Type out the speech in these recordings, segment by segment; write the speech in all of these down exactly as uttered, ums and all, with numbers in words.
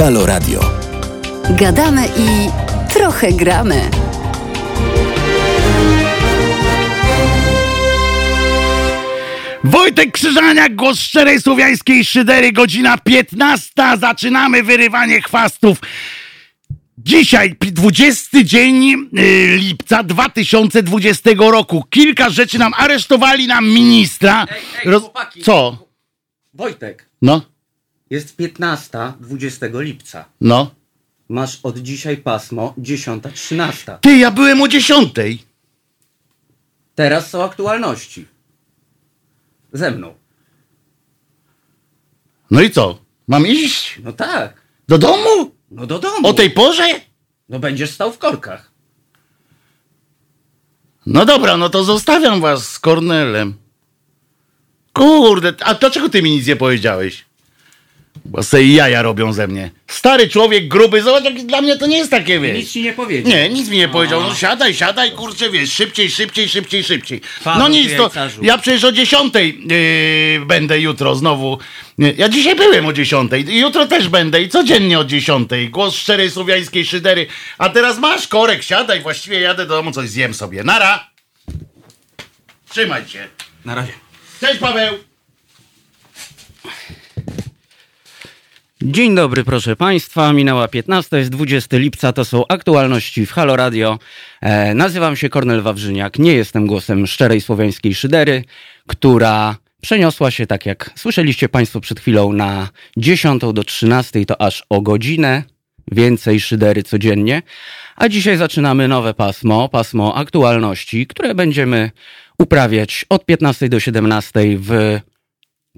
Halo Radio. Gadamy i trochę gramy. Wojtek Krzyżaniak, głos szczerej słowiańskiej szydery, godzina piętnasta. Zaczynamy wyrywanie chwastów. Dzisiaj, dwudziesty dzień lipca dwa tysiące dwudziestego roku. Kilka rzeczy nam aresztowali nam ministra. Ej, ej, Roz... chłopaki. Co? Wojtek. No? Jest piętnasta, dwudziestego lipca. No? Masz od dzisiaj pasmo dziesiąta trzynaście. Ty, ja byłem o dziesiątej. Teraz są aktualności. Ze mną. No i co? Mam iść? No tak. Do domu? No do domu. O tej porze? No będziesz stał w korkach. No dobra, no to zostawiam was z Kornelem. Kurde, a dlaczego ty mi nic nie powiedziałeś? Bo se jaja robią ze mnie. Stary człowiek, gruby, zobacz, jak dla mnie to nie jest takie, wiesz. Nic ci nie powiedział. Nie, nic mi nie powiedział. No siadaj, siadaj, kurczę, wiesz, szybciej, szybciej, szybciej, szybciej. No nic, to ja przecież o dziesiątej yy, będę jutro znowu. Ja dzisiaj byłem o dziesiątej, jutro też będę i codziennie o dziesiątej. Głos szczerej słowiańskiej szydery. A teraz masz korek, siadaj, właściwie jadę do domu, coś zjem sobie. Nara. Trzymaj się. Na razie. Cześć, Paweł. Dzień dobry, proszę Państwa. Minęła piętnasta, jest dwudziestego lipca, to są aktualności w Halo Radio. E, nazywam się Kornel Wawrzyniak, nie jestem głosem szczerej słowiańskiej szydery, która przeniosła się, tak jak słyszeliście Państwo przed chwilą, na dziesiątą do trzynastej, to aż o godzinę więcej szydery codziennie. A dzisiaj zaczynamy nowe pasmo, pasmo aktualności, które będziemy uprawiać od piętnastej do siedemnastej w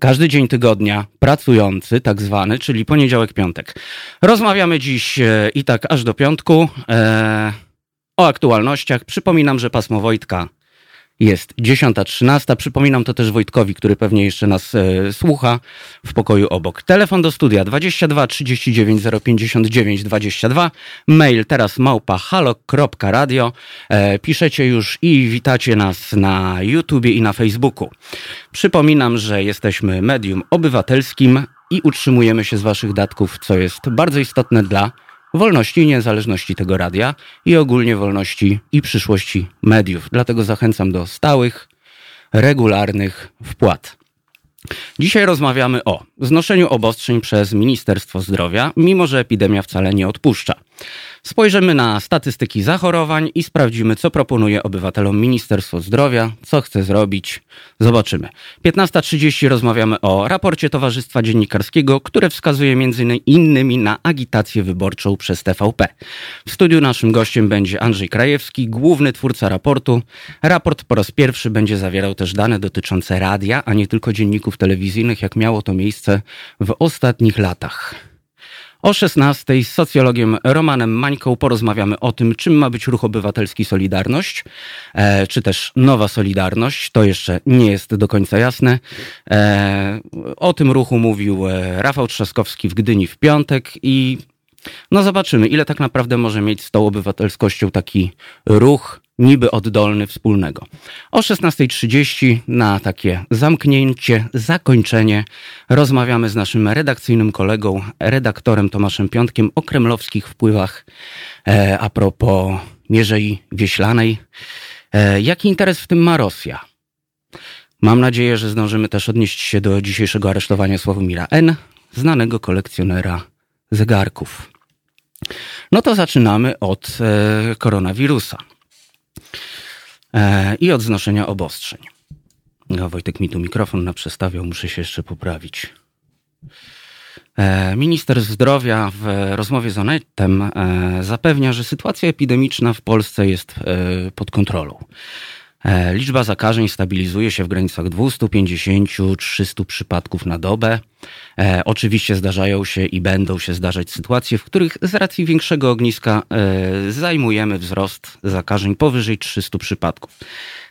każdy dzień tygodnia, pracujący, tak zwany, czyli poniedziałek, piątek. Rozmawiamy dziś e, i tak aż do piątku e, o aktualnościach. Przypominam, że pasmo Wojtka jest dziesiąta trzynaście. Przypominam to też Wojtkowi, który pewnie jeszcze nas e, słucha w pokoju obok. Telefon do studia dwadzieścia dwa trzydzieści dziewięć zero pięćdziesiąt dziewięć dwadzieścia dwa. Mail teraz małpa halo kropka radio. E, piszecie już i witacie nas na YouTubie i na Facebooku. Przypominam, że jesteśmy medium obywatelskim i utrzymujemy się z waszych datków, co jest bardzo istotne dla wolności i niezależności tego radia i ogólnie wolności i przyszłości mediów. Dlatego zachęcam do stałych, regularnych wpłat. Dzisiaj rozmawiamy o znoszeniu obostrzeń przez Ministerstwo Zdrowia, mimo że epidemia wcale nie odpuszcza. Spojrzymy na statystyki zachorowań i sprawdzimy, co proponuje obywatelom Ministerstwo Zdrowia, co chce zrobić. Zobaczymy. piętnasta trzydzieści rozmawiamy o raporcie Towarzystwa Dziennikarskiego, które wskazuje między innymi na agitację wyborczą przez T V P. W studiu naszym gościem będzie Andrzej Krajewski, główny twórca raportu. Raport po raz pierwszy będzie zawierał też dane dotyczące radia, a nie tylko dzienników telewizyjnych, jak miało to miejsce w ostatnich latach. O szesnastej z socjologiem Romanem Mańką porozmawiamy o tym, czym ma być ruch obywatelski Solidarność, e, czy też nowa Solidarność, to jeszcze nie jest do końca jasne. E, o tym ruchu mówił Rafał Trzaskowski w Gdyni w piątek i no zobaczymy, ile tak naprawdę może mieć z tą obywatelskością taki ruch niby oddolny wspólnego. O szesnastej trzydzieści na takie zamknięcie, zakończenie rozmawiamy z naszym redakcyjnym kolegą, redaktorem Tomaszem Piątkiem o kremlowskich wpływach e, a propos Mierzei Wiślanej. E, jaki interes w tym ma Rosja? Mam nadzieję, że zdążymy też odnieść się do dzisiejszego aresztowania Sławomira N., znanego kolekcjonera zegarków. No to zaczynamy od e, koronawirusa. I od znoszenia obostrzeń. No, Wojtek mi tu mikrofon naprzestawiał, muszę się jeszcze poprawić. Minister Zdrowia w rozmowie z Onetem zapewnia, że sytuacja epidemiczna w Polsce jest pod kontrolą. Liczba zakażeń stabilizuje się w granicach dwieście pięćdziesiąt do trzystu przypadków na dobę. E, oczywiście zdarzają się i będą się zdarzać sytuacje, w których z racji większego ogniska e, zajmujemy wzrost zakażeń powyżej trzystu przypadków.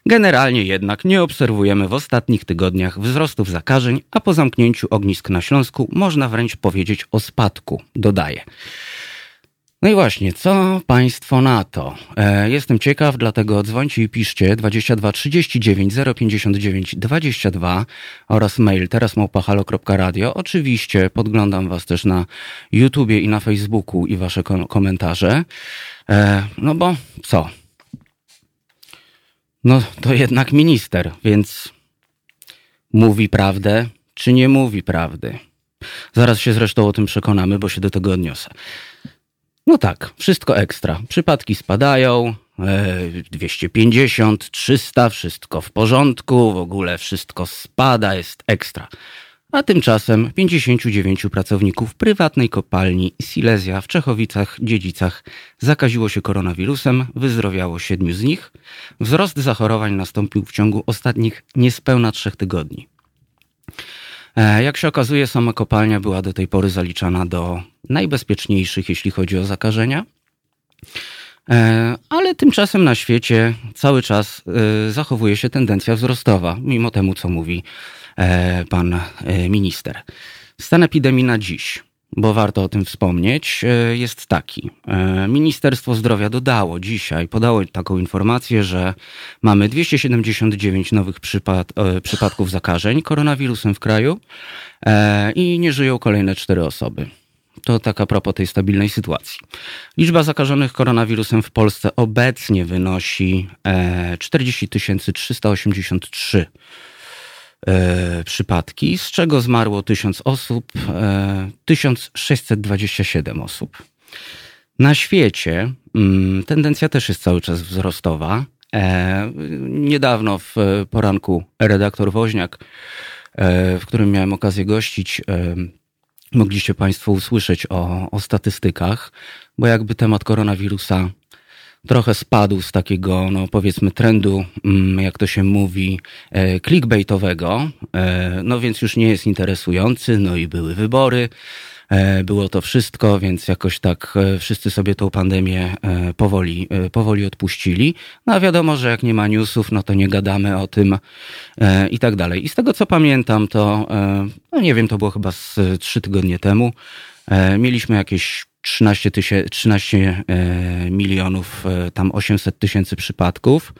Generalnie jednak nie obserwujemy w ostatnich tygodniach wzrostów zakażeń, a po zamknięciu ognisk na Śląsku można wręcz powiedzieć o spadku, dodaje. No i właśnie, co państwo na to? E, jestem ciekaw, dlatego dzwońcie i piszcie dwadzieścia dwa trzydzieści dziewięć zero pięćdziesiąt dziewięć dwadzieścia dwa oraz mail teraz małpa halo kropka radio. Oczywiście podglądam was też na YouTubie i na Facebooku i wasze kom- komentarze. E, no bo co? No to jednak minister, więc mówi prawdę czy nie mówi prawdy? Zaraz się zresztą o tym przekonamy, bo się do tego odniosę. No tak, wszystko ekstra. Przypadki spadają, dwieście pięćdziesiąt, trzysta, wszystko w porządku, w ogóle wszystko spada, jest ekstra. A tymczasem pięćdziesięciu dziewięciu pracowników prywatnej kopalni Silesia w Czechowicach-Dziedzicach zakaziło się koronawirusem, wyzdrowiało siedmiu z nich. Wzrost zachorowań nastąpił w ciągu ostatnich niespełna trzech tygodni. Jak się okazuje, sama kopalnia była do tej pory zaliczana do najbezpieczniejszych, jeśli chodzi o zakażenia. Ale tymczasem na świecie cały czas zachowuje się tendencja wzrostowa, mimo temu, co mówi pan minister. Stan epidemii na dziś, bo warto o tym wspomnieć, jest taki. Ministerstwo Zdrowia dodało dzisiaj, podało taką informację, że mamy dwieście siedemdziesiąt dziewięć nowych przypad- przypadków zakażeń koronawirusem w kraju i nie żyją kolejne cztery osoby. To tak a propos tej stabilnej sytuacji. Liczba zakażonych koronawirusem w Polsce obecnie wynosi czterdzieści tysięcy trzysta osiemdziesiąt trzy przypadki, z czego zmarło tysiąc osób, tysiąc sześćset dwadzieścia siedem osób. Na świecie tendencja też jest cały czas wzrostowa. Niedawno w poranku redaktor Woźniak, w którym miałem okazję gościć, mogliście państwo usłyszeć o, o statystykach, bo jakby temat koronawirusa trochę spadł z takiego, no powiedzmy, trendu, jak to się mówi, clickbaitowego, no więc już nie jest interesujący, no i były wybory, było to wszystko, więc jakoś tak wszyscy sobie tą pandemię powoli, powoli odpuścili. No a wiadomo, że jak nie ma newsów, no to nie gadamy o tym i tak dalej. I z tego co pamiętam, to, no nie wiem, to było chyba z trzy tygodnie temu, mieliśmy jakieś trzynaście milionów, tam osiemset tysięcy przypadków.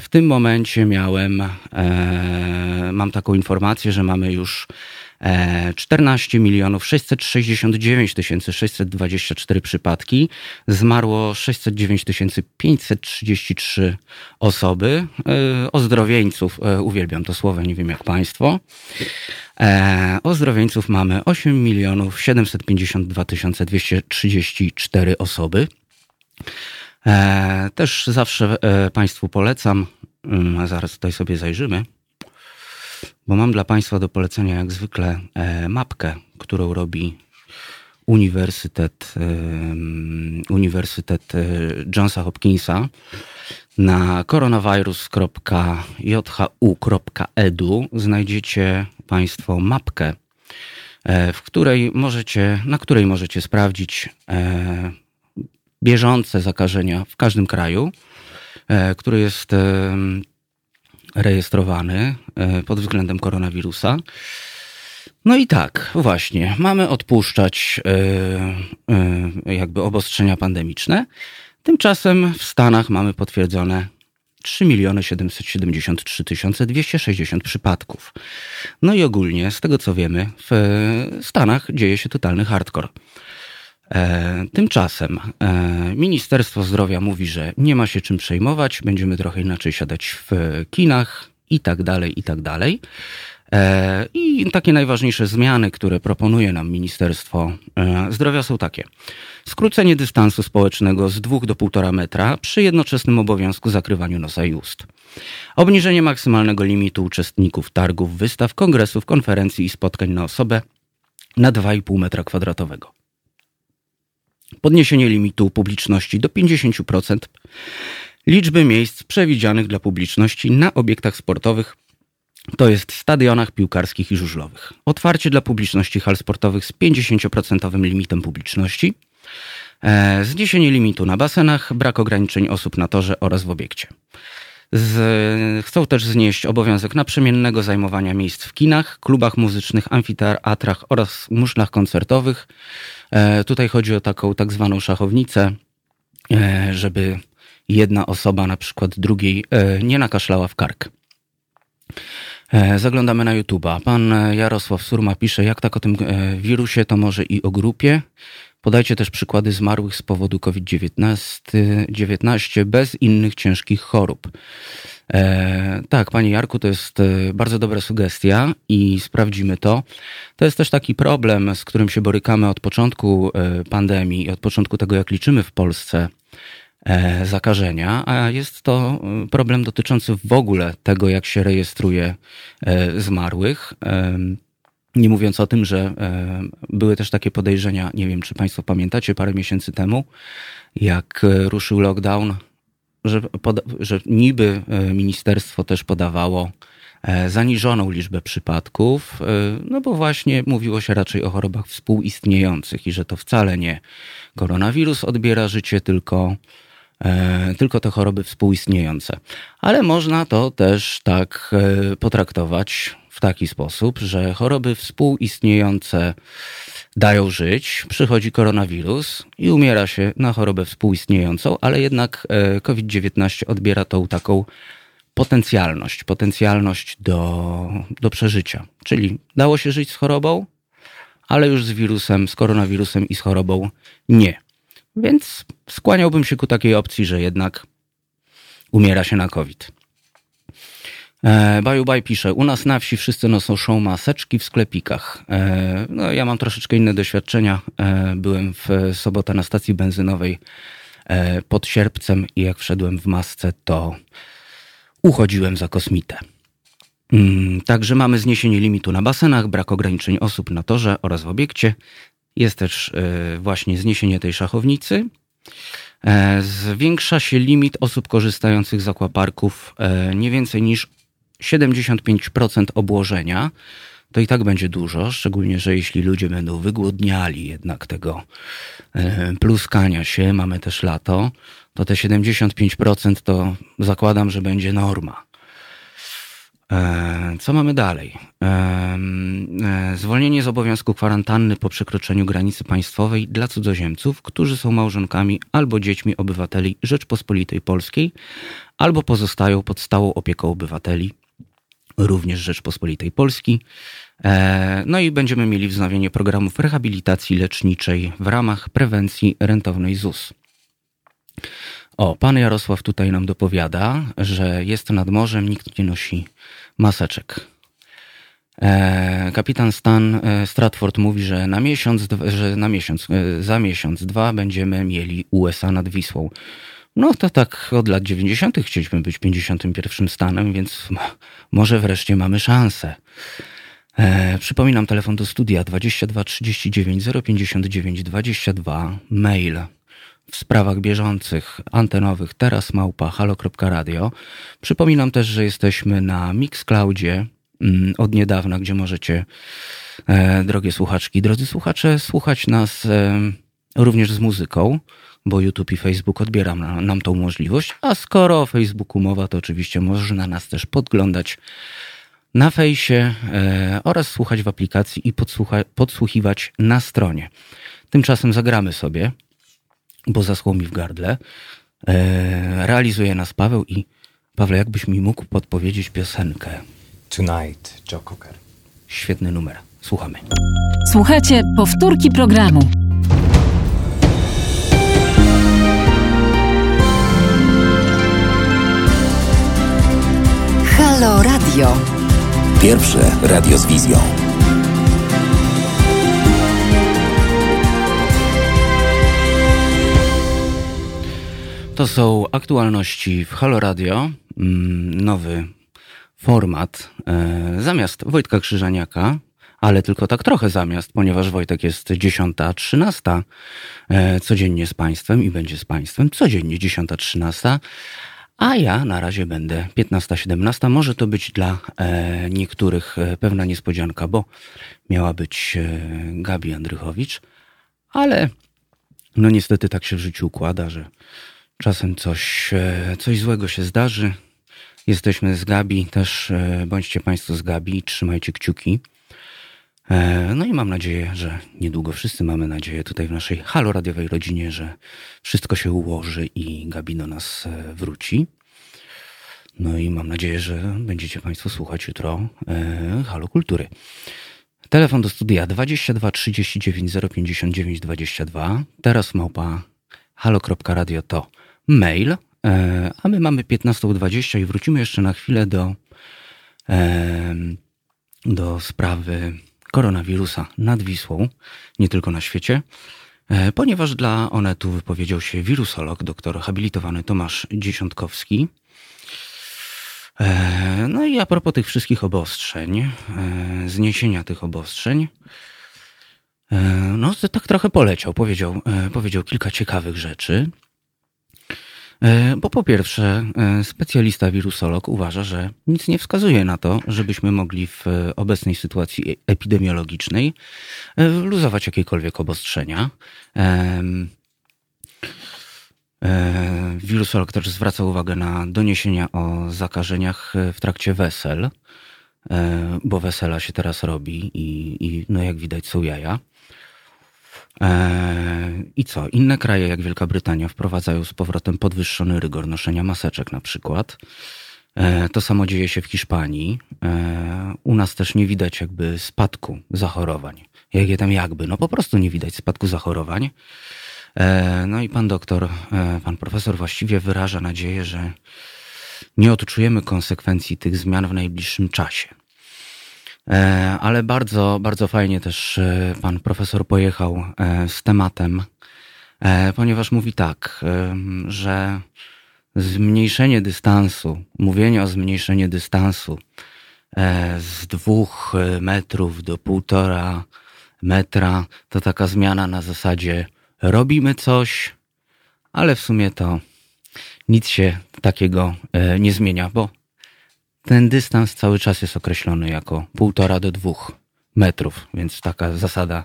W tym momencie miałem, mam taką informację, że mamy już czternaście milionów sześćset sześćdziesiąt dziewięć tysięcy sześćset dwadzieścia cztery przypadki. Zmarło sześćset dziewięć tysięcy pięćset trzydzieści trzy osoby. Ozdrowieńców, uwielbiam to słowo, nie wiem jak państwo. Ozdrowieńców mamy osiem milionów siedemset pięćdziesiąt dwa tysiące dwieście trzydzieści cztery osoby. Też zawsze państwu polecam, zaraz tutaj sobie zajrzymy, bo mam dla państwa do polecenia jak zwykle mapkę, którą robi Uniwersytet, Uniwersytet Johnsa Hopkinsa na koronawirus kropka j h u kropka e d u. Znajdziecie państwo mapkę, w której możecie, na której możecie sprawdzić bieżące zakażenia w każdym kraju, który jest rejestrowany pod względem koronawirusa. No i tak, właśnie, mamy odpuszczać jakby obostrzenia pandemiczne. Tymczasem w Stanach mamy potwierdzone trzy miliony siedemset siedemdziesiąt trzy tysiące dwieście sześćdziesiąt przypadków. No i ogólnie, z tego co wiemy, w Stanach dzieje się totalny hardkor. E, tymczasem e, Ministerstwo Zdrowia mówi, że nie ma się czym przejmować, będziemy trochę inaczej siadać w kinach i tak dalej, i tak dalej. E, I takie najważniejsze zmiany, które proponuje nam Ministerstwo e, Zdrowia, są takie. Skrócenie dystansu społecznego z dwóch do półtora metra przy jednoczesnym obowiązku zakrywania nosa i ust. Obniżenie maksymalnego limitu uczestników targów, wystaw, kongresów, konferencji i spotkań na osobę na dwa i pół metra kwadratowego. Podniesienie limitu publiczności do pięćdziesiąt procent liczby miejsc przewidzianych dla publiczności na obiektach sportowych, to jest stadionach piłkarskich i żużlowych. Otwarcie dla publiczności hal sportowych z pięćdziesiąt procent limitem publiczności. Zniesienie limitu na basenach, brak ograniczeń osób na torze oraz w obiekcie. Z, chcą też znieść obowiązek naprzemiennego zajmowania miejsc w kinach, klubach muzycznych, amfiteatrach oraz muszlach koncertowych. E, tutaj chodzi o taką tak zwaną szachownicę, e, żeby jedna osoba na przykład drugiej e, nie nakaszlała w kark. E, zaglądamy na YouTube'a. Pan Jarosław Surma pisze, jak tak o tym e, wirusie, to może i o grupie. Podajcie też przykłady zmarłych z powodu kowid dziewiętnaście bez innych ciężkich chorób. E, tak, panie Jarku, to jest bardzo dobra sugestia i sprawdzimy to. To jest też taki problem, z którym się borykamy od początku pandemii i od początku tego, jak liczymy w Polsce zakażenia, a jest to problem dotyczący w ogóle tego, jak się rejestruje zmarłych. Nie mówiąc o tym, że były też takie podejrzenia, nie wiem, czy państwo pamiętacie, parę miesięcy temu, jak ruszył lockdown, że, poda- że niby ministerstwo też podawało zaniżoną liczbę przypadków, no bo właśnie mówiło się raczej o chorobach współistniejących i że to wcale nie koronawirus odbiera życie, tylko, tylko te choroby współistniejące. Ale można to też tak potraktować w taki sposób, że choroby współistniejące dają żyć, przychodzi koronawirus i umiera się na chorobę współistniejącą, ale jednak kowid dziewiętnaście odbiera tą taką potencjalność, potencjalność do, do przeżycia. Czyli dało się żyć z chorobą, ale już z wirusem, z koronawirusem i z chorobą nie. Więc skłaniałbym się ku takiej opcji, że jednak umiera się na COVID. Baju Baj pisze, u nas na wsi wszyscy noszą maseczki w sklepikach. No, ja mam troszeczkę inne doświadczenia. Byłem w sobotę na stacji benzynowej pod Sierpcem i jak wszedłem w masce, to uchodziłem za kosmitę. Także mamy zniesienie limitu na basenach, brak ograniczeń osób na torze oraz w obiekcie. Jest też właśnie zniesienie tej szachownicy. Zwiększa się limit osób korzystających z aquaparków nie więcej niż siedemdziesiąt pięć procent obłożenia. To i tak będzie dużo, szczególnie, że jeśli ludzie będą wygłodniali jednak tego pluskania się, mamy też lato, to te siedemdziesiąt pięć procent to zakładam, że będzie norma. Co mamy dalej? Zwolnienie z obowiązku kwarantanny po przekroczeniu granicy państwowej dla cudzoziemców, którzy są małżonkami albo dziećmi obywateli Rzeczpospolitej Polskiej, albo pozostają pod stałą opieką obywateli również Rzeczpospolitej Polski. No i będziemy mieli wznowienie programów rehabilitacji leczniczej w ramach prewencji rentownej Z U S. O, pan Jarosław tutaj nam dopowiada, że jest nad morzem, nikt nie nosi maseczek. E, kapitan Stan e, Stratford mówi, że na miesiąc, że na miesiąc, e, za miesiąc, dwa będziemy mieli U S A nad Wisłą. No to tak od lat dziewięćdziesiątych chcieliśmy być pięćdziesiątym pierwszym stanem, więc ma, może wreszcie mamy szansę. E, przypominam, telefon do studia dwadzieścia dwa trzydzieści dziewięć zero pięćdziesiąt dziewięć dwadzieścia dwa, mail w sprawach bieżących, antenowych, teraz małpa halo kropka radio. Przypominam też, że jesteśmy na Mixcloudzie od niedawna, gdzie możecie, e, drogie słuchaczki, drodzy słuchacze, słuchać nas e, również z muzyką, bo YouTube i Facebook odbiera na, nam tą możliwość, a skoro o Facebooku mowa, to oczywiście można nas też podglądać na fejsie e, oraz słuchać w aplikacji i podsłucha- podsłuchiwać na stronie. Tymczasem zagramy sobie, bo zaschło mi w gardle. Eee, realizuje nas Paweł i Pawle, jakbyś mi mógł podpowiedzieć piosenkę? Tonight, Joe Cocker. Świetny numer. Słuchamy. Słuchajcie, powtórki programu. Halo Radio. Pierwsze radio z wizją. To są aktualności w Halo Radio, nowy format, zamiast Wojtka Krzyżaniaka, ale tylko tak trochę zamiast, ponieważ Wojtek jest dziesiąta trzynaście codziennie z Państwem i będzie z Państwem codziennie dziesiąta trzynaście, a ja na razie będę piętnasta siedemnaście. Może to być dla niektórych pewna niespodzianka, bo miała być Gabi Andrychowicz, ale no niestety tak się w życiu układa, że czasem coś, coś złego się zdarzy, Jesteśmy z Gabi, też bądźcie Państwo z Gabi, trzymajcie kciuki. No i mam nadzieję, że niedługo wszyscy mamy nadzieję tutaj w naszej Halo Radiowej rodzinie, że wszystko się ułoży i Gabi do nas wróci. No i mam nadzieję, że będziecie Państwo słuchać jutro Halo Kultury. Telefon do studia dwadzieścia dwa trzydzieści dziewięć zero pięćdziesiąt dziewięć dwadzieścia dwa, teraz małpa halo kropka radio to mail, a my mamy piętnasta dwadzieścia i wrócimy jeszcze na chwilę do, do sprawy koronawirusa nad Wisłą, nie tylko na świecie, ponieważ dla Onetu wypowiedział się wirusolog, doktor habilitowany Tomasz Dziesiątkowski. No i a propos tych wszystkich obostrzeń, zniesienia tych obostrzeń, no tak trochę poleciał, powiedział, powiedział kilka ciekawych rzeczy, bo po pierwsze specjalista wirusolog uważa, że nic nie wskazuje na to, żebyśmy mogli w obecnej sytuacji epidemiologicznej luzować jakiekolwiek obostrzenia. Wirusolog też zwraca uwagę na doniesienia o zakażeniach w trakcie wesel, bo wesela się teraz robi i, i no jak widać są jaja. I co? Inne kraje jak Wielka Brytania wprowadzają z powrotem podwyższony rygor noszenia maseczek na przykład. To samo dzieje się w Hiszpanii. U nas też nie widać jakby spadku zachorowań. Jakie tam jakby? No po prostu nie widać spadku zachorowań. No i pan doktor, pan profesor właściwie wyraża nadzieję, że nie odczujemy konsekwencji tych zmian w najbliższym czasie. Ale bardzo, bardzo fajnie też pan profesor pojechał z tematem, ponieważ mówi tak, że zmniejszenie dystansu, mówienie o zmniejszeniu dystansu z dwóch metrów do półtora metra to taka zmiana na zasadzie robimy coś, ale w sumie to nic się takiego nie zmienia, bo ten dystans cały czas jest określony jako półtora do dwóch metrów, więc taka zasada,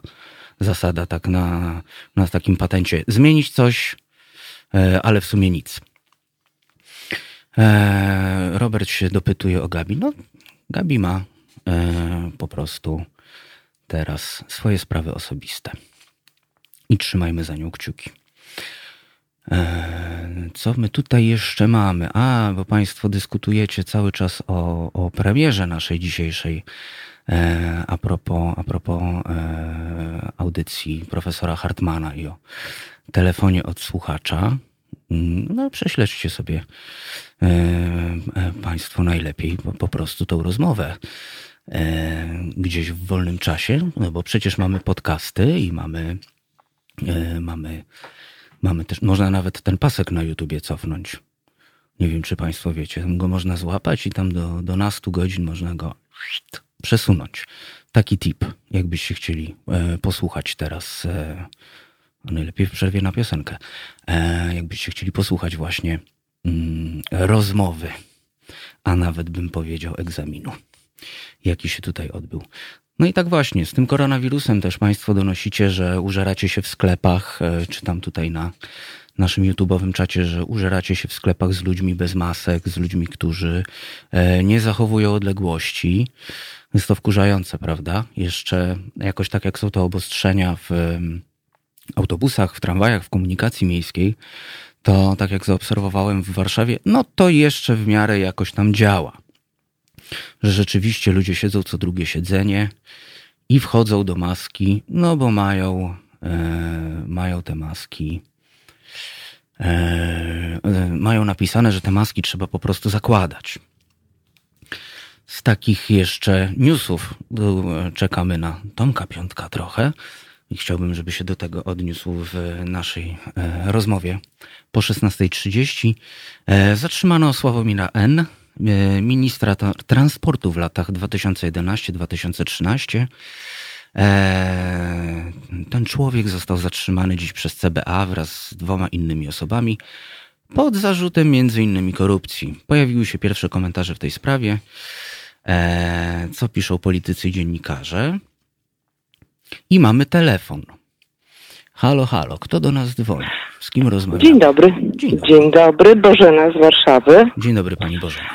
zasada tak na, na takim patencie. Zmienić coś, ale w sumie nic. Robert się dopytuje o Gabi. No, Gabi ma po prostu teraz swoje sprawy osobiste. I trzymajmy za nią kciuki. Co my tutaj jeszcze mamy? A, bo Państwo dyskutujecie cały czas o, o premierze naszej dzisiejszej a propos, a propos audycji profesora Hartmana i o telefonie od słuchacza. No, prześledźcie sobie Państwo najlepiej po, po prostu tą rozmowę gdzieś w wolnym czasie, no bo przecież mamy podcasty i mamy Mamy, mamy też, można nawet ten pasek na YouTubie cofnąć. Nie wiem, czy Państwo wiecie, tam go można złapać i tam do, do nastu godzin można go przesunąć. Taki tip, jakbyście chcieli e, posłuchać teraz, e, a najlepiej w przerwie na piosenkę, e, jakbyście chcieli posłuchać właśnie mm, rozmowy, a nawet bym powiedział egzaminu, jaki się tutaj odbył. No i tak właśnie, z tym koronawirusem też Państwo donosicie, że użeracie się w sklepach, czytam tutaj na naszym YouTube'owym czacie, że użeracie się w sklepach z ludźmi bez masek, z ludźmi, którzy nie zachowują odległości. Jest to wkurzające, prawda? Jeszcze jakoś tak jak są te obostrzenia w autobusach, w tramwajach, w komunikacji miejskiej, to tak jak zaobserwowałem w Warszawie, no to jeszcze w miarę jakoś tam działa. Że rzeczywiście ludzie siedzą co drugie siedzenie i wchodzą do maski, no bo mają, e, mają te maski, e, e, mają napisane, że te maski trzeba po prostu zakładać. Z takich jeszcze newsów czekamy na Tomka Piątka trochę i chciałbym, żeby się do tego odniósł w naszej e, rozmowie. Po szesnasta trzydzieści e, zatrzymano Sławomira N., ministra transportu w latach dwa tysiące jedenaście do dwa tysiące trzynaście. Ten człowiek został zatrzymany dziś przez C B A wraz z dwoma innymi osobami pod zarzutem między innymi korupcji. Pojawiły się pierwsze komentarze w tej sprawie. Co piszą politycy i dziennikarze? I mamy telefon. Halo, halo, kto do nas dzwoni? Z kim rozmawiamy? Dzień dobry. Dzień dobry. Dzień dobry, Bożena z Warszawy. Dzień dobry, pani Bożena.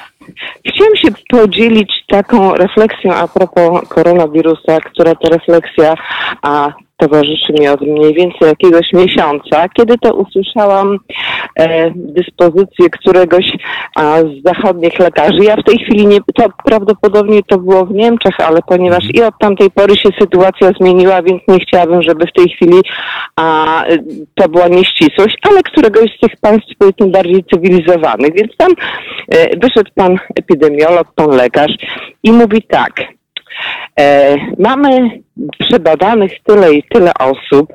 Chciałam się podzielić taką refleksją a propos koronawirusa, która to refleksja a, towarzyszy mi od mniej więcej jakiegoś miesiąca, kiedy to usłyszałam e, dyspozycję któregoś a, z zachodnich lekarzy. Ja w tej chwili, nie, to prawdopodobnie to było w Niemczech, ale ponieważ i od tamtej pory się sytuacja zmieniła, więc nie chciałabym, żeby w tej chwili a, to była nieścisłość, ale któregoś z tych państw powiedzmy bardziej cywilizowanych. Więc tam e, wyszedł pan epidemiolog, pan lekarz i mówi tak, e, mamy przebadanych tyle i tyle osób,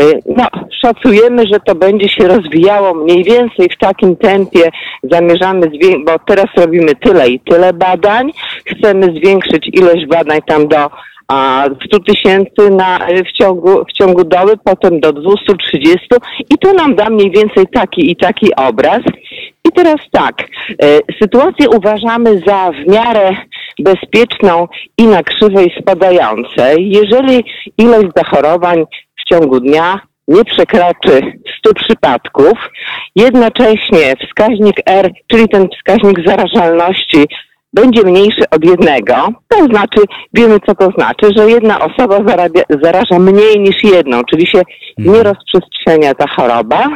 e, no szacujemy, że to będzie się rozwijało mniej więcej w takim tempie, zamierzamy, zwię- bo teraz robimy tyle i tyle badań, chcemy zwiększyć ilość badań tam do a sto tysięcy na, w, ciągu, w ciągu doby, potem do dwieście trzydzieści i to nam da mniej więcej taki i taki obraz. I teraz tak, y, sytuację uważamy za w miarę bezpieczną i na krzywej spadającej. Jeżeli ilość zachorowań w ciągu dnia nie przekraczy stu przypadków, jednocześnie wskaźnik R, czyli ten wskaźnik zarażalności, będzie mniejszy od jednego, to znaczy, wiemy co to znaczy, że jedna osoba zarabia, zaraża mniej niż jedną, czyli się nie rozprzestrzenia ta choroba.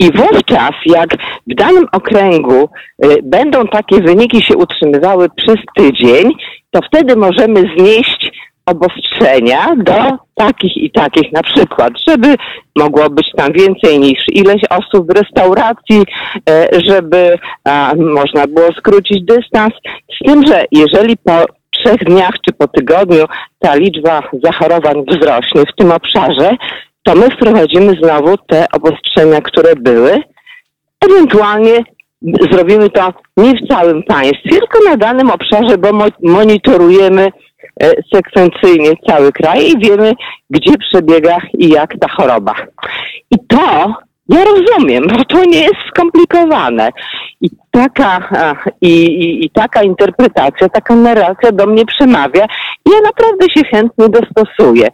I wówczas, jak w danym okręgu y, będą takie wyniki się utrzymywały przez tydzień, to wtedy możemy znieść obostrzenia do takich i takich, na przykład, żeby mogło być tam więcej niż ileś osób w restauracji, żeby a, można było skrócić dystans, z tym, że jeżeli po trzech dniach czy po tygodniu ta liczba zachorowań wzrośnie w tym obszarze, to my wprowadzimy znowu te obostrzenia, które były, ewentualnie zrobimy to nie w całym państwie, tylko na danym obszarze, bo mo- monitorujemy sekwencyjnie cały kraj i wiemy, gdzie przebiega i jak ta choroba. I to ja rozumiem, bo to nie jest skomplikowane. I taka, i, i, i taka interpretacja, taka narracja do mnie przemawia i ja naprawdę się chętnie dostosuję.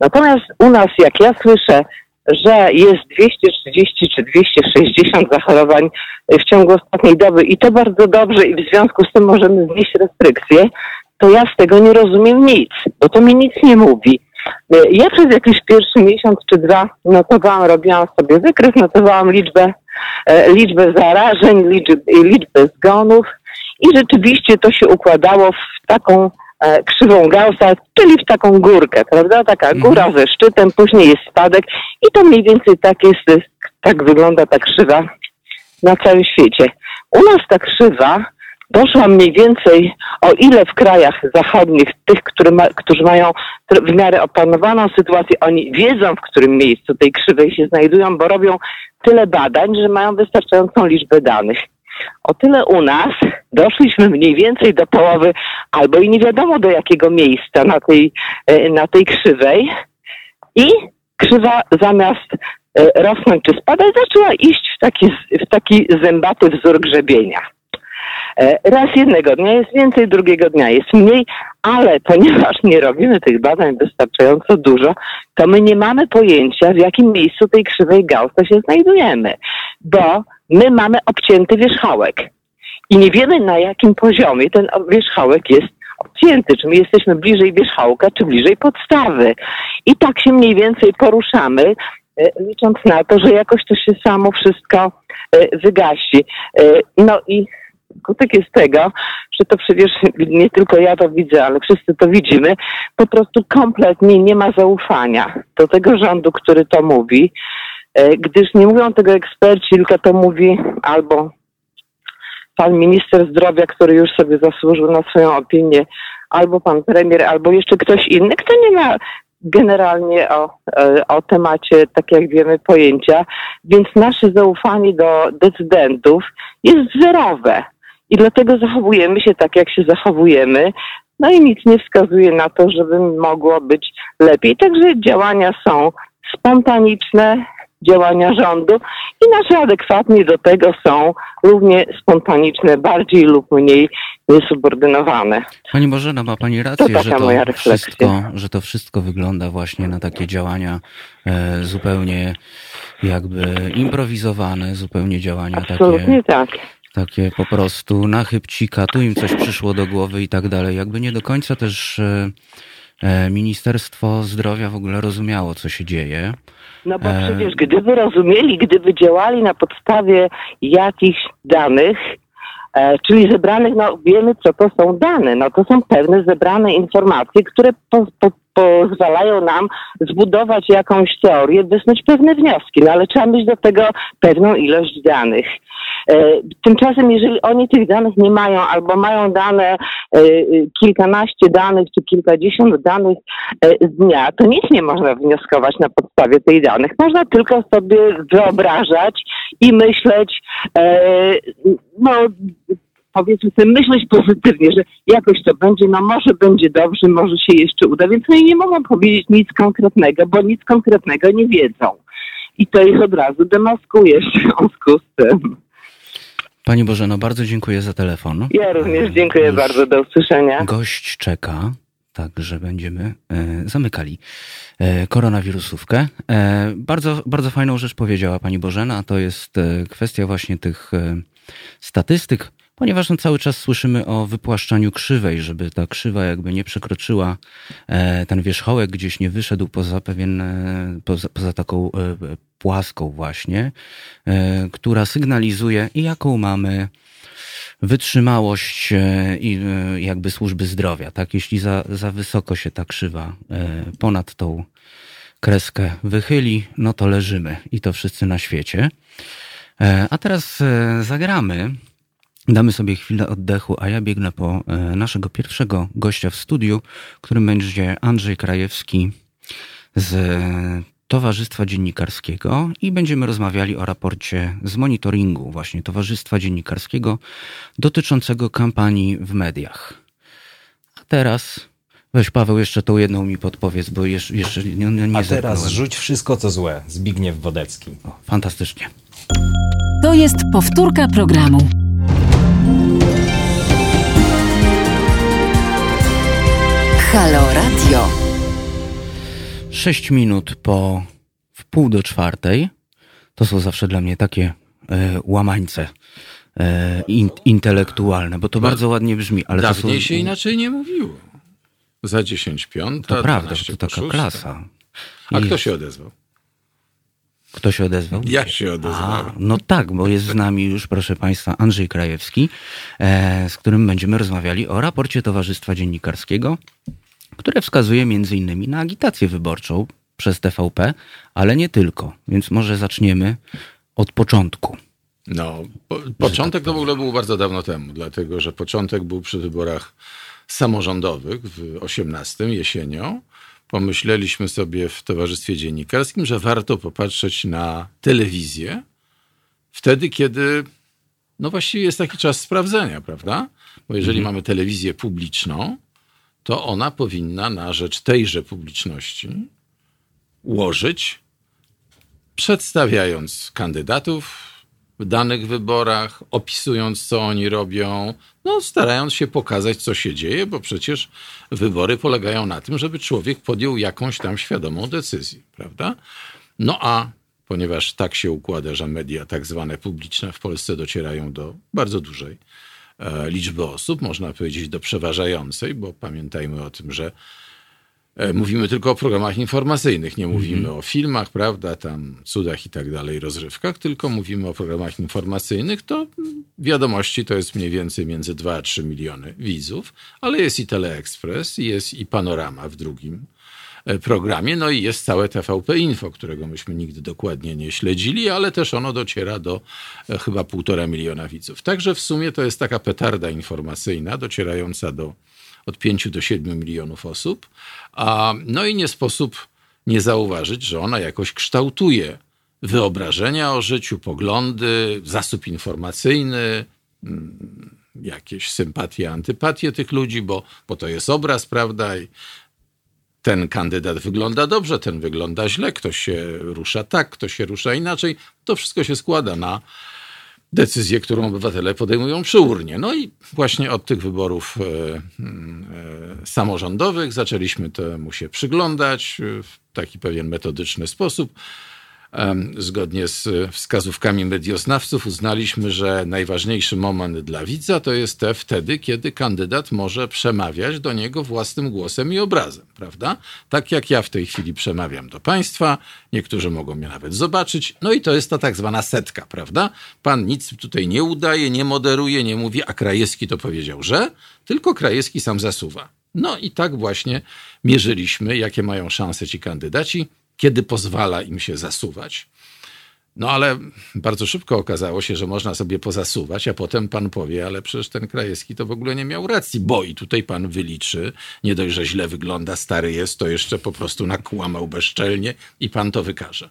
Natomiast u nas, jak ja słyszę, że jest dwieście trzydzieści czy dwieście sześćdziesiąt zachorowań w ciągu ostatniej doby i to bardzo dobrze i w związku z tym możemy znieść restrykcje, to ja z tego nie rozumiem nic, bo to mi nic nie mówi. Ja przez jakiś pierwszy miesiąc czy dwa notowałam, robiłam sobie wykres, notowałam liczbę, liczbę zarażeń, liczbę zgonów i rzeczywiście to się układało w taką krzywą Gaussa, czyli w taką górkę, prawda? Taka góra ze szczytem, później jest spadek i to mniej więcej tak jest, tak wygląda ta krzywa na całym świecie. U nas ta krzywa doszła mniej więcej, o ile w krajach zachodnich, tych, które ma, którzy mają w miarę opanowaną sytuację, oni wiedzą, w którym miejscu tej krzywej się znajdują, bo robią tyle badań, że mają wystarczającą liczbę danych. O tyle u nas doszliśmy mniej więcej do połowy, albo i nie wiadomo do jakiego miejsca na tej, na tej krzywej i krzywa zamiast rosnąć czy spadać zaczęła iść w taki, w taki zębaty wzór grzebienia. Raz jednego dnia jest więcej, drugiego dnia jest mniej, ale ponieważ nie robimy tych badań wystarczająco dużo, to my nie mamy pojęcia, w jakim miejscu tej krzywej Gaussa się znajdujemy, bo my mamy obcięty wierzchołek i nie wiemy, na jakim poziomie ten wierzchołek jest obcięty, czy my jesteśmy bliżej wierzchołka, czy bliżej podstawy. I tak się mniej więcej poruszamy, licząc na to, że jakoś to się samo wszystko wygasi. No i skutek jest tego, że to przecież nie tylko ja to widzę, ale wszyscy to widzimy, po prostu kompletnie nie ma zaufania do tego rządu, który to mówi, gdyż nie mówią tego eksperci, tylko to mówi albo pan minister zdrowia, który już sobie zasłużył na swoją opinię, albo pan premier, albo jeszcze ktoś inny, kto nie ma generalnie o, o temacie, tak jak wiemy, pojęcia, więc nasze zaufanie do decydentów jest zerowe. I dlatego zachowujemy się tak, jak się zachowujemy. No i nic nie wskazuje na to, żeby mogło być lepiej. Także działania są spontaniczne, działania rządu i nasze adekwatnie do tego są równie spontaniczne, bardziej lub mniej niesubordynowane. Pani Bożena, ma Pani rację, to że, to wszystko, że to wszystko wygląda właśnie na takie działania e, zupełnie jakby improwizowane, zupełnie działania absolutnie takie... tak. Takie po prostu na chybcika, tu im coś przyszło do głowy i tak dalej. Jakby nie do końca też Ministerstwo Zdrowia w ogóle rozumiało, co się dzieje. No bo przecież gdyby rozumieli, gdyby działali na podstawie jakichś danych, czyli zebranych, no wiemy, co to są dane. No to są pewne zebrane informacje, które po, po, pozwalają nam zbudować jakąś teorię, wysnuć pewne wnioski. No ale trzeba mieć do tego pewną ilość danych. Tymczasem, jeżeli oni tych danych nie mają, albo mają dane, kilkanaście danych, czy kilkadziesiąt danych z dnia, to nic nie można wnioskować na podstawie tych danych. Można tylko sobie wyobrażać i myśleć, no powiedzmy sobie, myśleć pozytywnie, że jakoś to będzie, no może będzie dobrze, może się jeszcze uda, więc oni nie mogą powiedzieć nic konkretnego, bo nic konkretnego nie wiedzą. I to ich od razu demaskuje w związku z tym. Pani Bożeno, bardzo dziękuję za telefon. Ja również dziękuję Już bardzo, do usłyszenia. Gość czeka, także będziemy e, zamykali e, koronawirusówkę. E, bardzo, bardzo fajną rzecz powiedziała Pani Bożena, a to jest e, kwestia właśnie tych e, statystyk, ponieważ no, cały czas słyszymy o wypłaszczaniu krzywej, żeby ta krzywa jakby nie przekroczyła, e, ten wierzchołek gdzieś nie wyszedł poza pewien, e, poza, poza taką e, płaską właśnie, y, która sygnalizuje, jaką mamy wytrzymałość i y, y, jakby służby zdrowia, tak? Jeśli za, za wysoko się ta krzywa y, ponad tą kreskę wychyli, no to leżymy i to wszyscy na świecie. Y, a teraz y, zagramy, damy sobie chwilę oddechu, a ja biegnę po y, naszego pierwszego gościa w studiu, którym będzie Andrzej Krajewski z y, Towarzystwa Dziennikarskiego i będziemy rozmawiali o raporcie z monitoringu właśnie Towarzystwa Dziennikarskiego dotyczącego kampanii w mediach. A teraz, weź Paweł, jeszcze tą jedną mi podpowiedz, bo jeszcze, jeszcze nie, nie A teraz zapyłem. Rzuć wszystko, co złe. Zbigniew Wodecki. O, fantastycznie. To jest powtórka programu. Halo Radio. Sześć minut po w pół do czwartej. To są zawsze dla mnie takie e, łamańce e, in, intelektualne, bo to bardzo, bardzo ładnie brzmi. Ale dawniej to są... się inaczej nie mówiło. Za dziesięć piąta, to prawda, to taka szósta. Klasa. I... A kto się odezwał? Kto się odezwał? Ja się odezwałem. A, no tak, bo jest z nami już, proszę Państwa, Andrzej Krajewski, e, z którym będziemy rozmawiali o raporcie Towarzystwa Dziennikarskiego, które wskazuje m.in. na agitację wyborczą przez T V P, ale nie tylko. Więc może zaczniemy od początku. No, po, początek to w ogóle był bardzo dawno temu, dlatego że początek był przy wyborach samorządowych w osiemnastym jesienią. Pomyśleliśmy sobie w Towarzystwie Dziennikarskim, że warto popatrzeć na telewizję wtedy, kiedy no właściwie jest taki czas sprawdzenia, prawda? Bo jeżeli mhm. mamy telewizję publiczną, to ona powinna na rzecz tejże publiczności ułożyć, przedstawiając kandydatów w danych wyborach, opisując, co oni robią, no starając się pokazać, co się dzieje, bo przecież wybory polegają na tym, żeby człowiek podjął jakąś tam świadomą decyzję, prawda? No a ponieważ tak się układa, że media tak zwane publiczne w Polsce docierają do bardzo dużej liczby osób, można powiedzieć do przeważającej, bo pamiętajmy o tym, że mówimy tylko o programach informacyjnych, nie mówimy mm-hmm. o filmach, prawda, tam cudach i tak dalej, rozrywkach, tylko mówimy o programach informacyjnych, to wiadomości to jest mniej więcej między dwa a trzy miliony widzów, ale jest i Teleekspres, jest i Panorama w drugim programie, no i jest całe T V P Info, którego myśmy nigdy dokładnie nie śledzili, ale też ono dociera do chyba półtora miliona widzów. Także w sumie to jest taka petarda informacyjna docierająca do od pięciu do siedmiu milionów osób. A, no i nie sposób nie zauważyć, że ona jakoś kształtuje wyobrażenia o życiu, poglądy, zasób informacyjny, jakieś sympatie, antypatie tych ludzi, bo, bo to jest obraz, prawda, i ten kandydat wygląda dobrze, ten wygląda źle, ktoś się rusza tak, ktoś się rusza inaczej. To wszystko się składa na decyzję, którą obywatele podejmują przy urnie. No i właśnie od tych wyborów e, e, samorządowych zaczęliśmy temu się przyglądać w taki pewien metodyczny sposób. E, zgodnie z wskazówkami medioznawców uznaliśmy, że najważniejszy moment dla widza to jest te wtedy, kiedy kandydat może przemawiać do niego własnym głosem i obrazem, prawda? Tak jak ja w tej chwili przemawiam do państwa, niektórzy mogą mnie nawet zobaczyć, no i to jest ta tak zwana setka, prawda? Pan nic tutaj nie udaje, nie moderuje, nie mówi, a Krajewski to powiedział, że, tylko Krajewski sam zasuwa. No i tak właśnie mierzyliśmy, jakie mają szanse ci kandydaci, kiedy pozwala im się zasuwać. No ale bardzo szybko okazało się, że można sobie pozasuwać, a potem pan powie, ale przecież ten Krajewski to w ogóle nie miał racji, bo i tutaj pan wyliczy, nie dość, że źle wygląda, stary jest, to jeszcze po prostu nakłamał bezczelnie i pan to wykaże.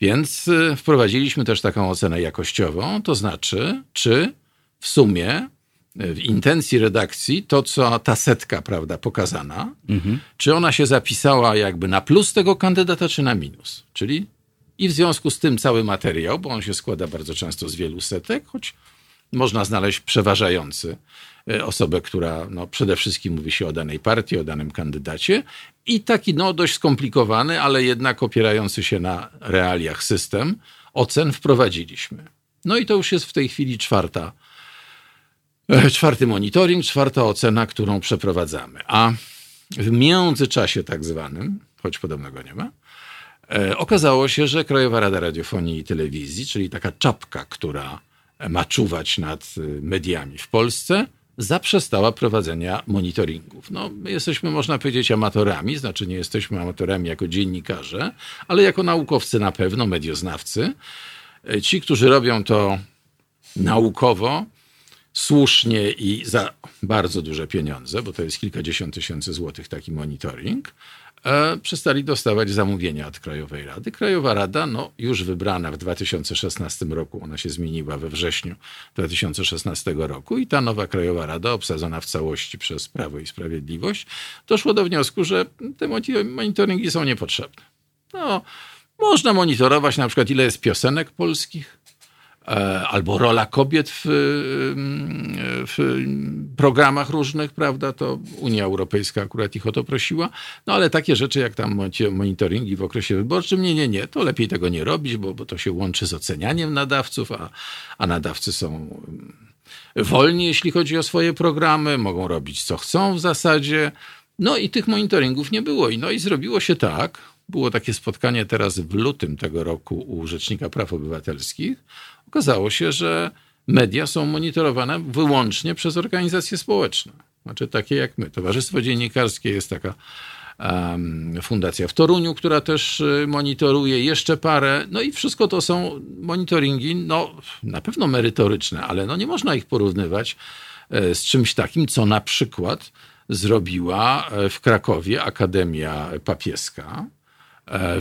Więc wprowadziliśmy też taką ocenę jakościową, to znaczy, czy w sumie w intencji redakcji to, co ta setka, prawda, pokazana, mhm. czy ona się zapisała jakby na plus tego kandydata, czy na minus. Czyli i w związku z tym cały materiał, bo on się składa bardzo często z wielu setek, choć można znaleźć przeważający osobę, która no, przede wszystkim mówi się o danej partii, o danym kandydacie i taki no, dość skomplikowany, ale jednak opierający się na realiach system ocen wprowadziliśmy. No i to już jest w tej chwili czwarta Czwarty monitoring, czwarta ocena, którą przeprowadzamy. A w międzyczasie tak zwanym, choć podobnego nie ma, okazało się, że Krajowa Rada Radiofonii i Telewizji, czyli taka czapka, która ma czuwać nad mediami w Polsce, zaprzestała prowadzenia monitoringów. No, my jesteśmy, można powiedzieć, amatorami, znaczy nie jesteśmy amatorami jako dziennikarze, ale jako naukowcy na pewno, medioznawcy. Ci, którzy robią to naukowo, słusznie i za bardzo duże pieniądze, bo to jest kilkadziesiąt tysięcy złotych taki monitoring, e, przestali dostawać zamówienia od Krajowej Rady. Krajowa Rada, no już wybrana w dwa tysiące szesnastym roku, ona się zmieniła we wrześniu dwa tysiące szesnastego roku i ta nowa Krajowa Rada, obsadzona w całości przez Prawo i Sprawiedliwość, doszła do wniosku, że te monitoringi są niepotrzebne. No, można monitorować na przykład ile jest piosenek polskich, albo rola kobiet w, w programach różnych, prawda, to Unia Europejska akurat ich o to prosiła, no ale takie rzeczy jak tam monitoringi w okresie wyborczym, nie, nie, nie, to lepiej tego nie robić, bo, bo to się łączy z ocenianiem nadawców, a, a nadawcy są wolni, jeśli chodzi o swoje programy, mogą robić co chcą w zasadzie, no i tych monitoringów nie było, no i zrobiło się tak, było takie spotkanie teraz w lutym tego roku u Rzecznika Praw Obywatelskich. Okazało się, że media są monitorowane wyłącznie przez organizacje społeczne. Znaczy takie jak my. Towarzystwo Dziennikarskie, jest taka um, fundacja w Toruniu, która też monitoruje, jeszcze parę. No i wszystko to są monitoringi, no na pewno merytoryczne, ale no nie można ich porównywać z czymś takim, co na przykład zrobiła w Krakowie Akademia Papieska.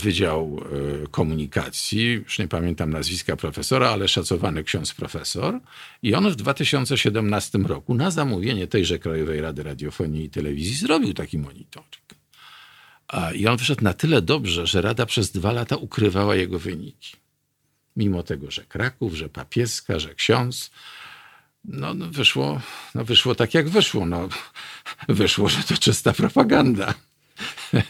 Wydział Komunikacji, już nie pamiętam nazwiska profesora, ale szacowany ksiądz profesor. I on w dwa tysiące siedemnastym roku na zamówienie tejże Krajowej Rady Radiofonii i Telewizji zrobił taki monitoring. I on wyszedł na tyle dobrze, że Rada przez dwa lata ukrywała jego wyniki. Mimo tego, że Kraków, że Papieska, że ksiądz, no, no, wyszło, no wyszło tak jak wyszło. No, wyszło, że to czysta propaganda.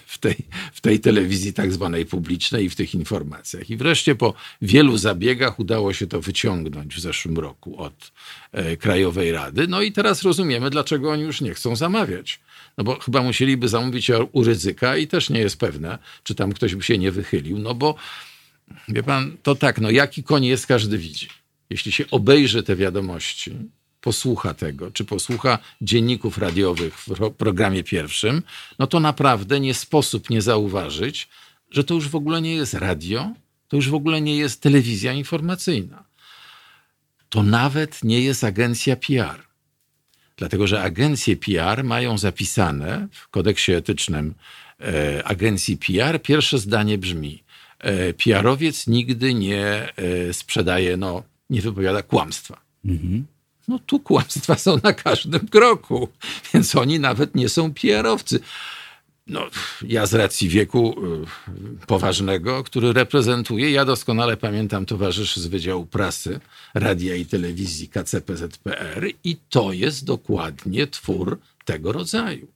W tej, w tej telewizji tak zwanej publicznej i w tych informacjach. I wreszcie po wielu zabiegach udało się to wyciągnąć w zeszłym roku od e, Krajowej Rady. No i teraz rozumiemy, dlaczego oni już nie chcą zamawiać. No bo chyba musieliby zamówić u Rydzyka i też nie jest pewne, czy tam ktoś by się nie wychylił. No bo, wie pan, to tak, no jaki koń jest, każdy widzi. Jeśli się obejrzy te wiadomości, posłucha tego, czy posłucha dzienników radiowych w programie pierwszym, no to naprawdę nie sposób nie zauważyć, że to już w ogóle nie jest radio, to już w ogóle nie jest telewizja informacyjna. To nawet nie jest agencja P R. Dlatego, że agencje P R mają zapisane w kodeksie etycznym e, agencji P R, pierwsze zdanie brzmi, e, P R-owiec nigdy nie e, sprzedaje, no nie wypowiada kłamstwa. Mhm. No tu kłamstwa są na każdym kroku, więc oni nawet nie są P R-owcy. No, ja z racji wieku poważnego, który reprezentuje, ja doskonale pamiętam towarzyszy z Wydziału Prasy, Radia i Telewizji K C P Z P R i to jest dokładnie twór tego rodzaju.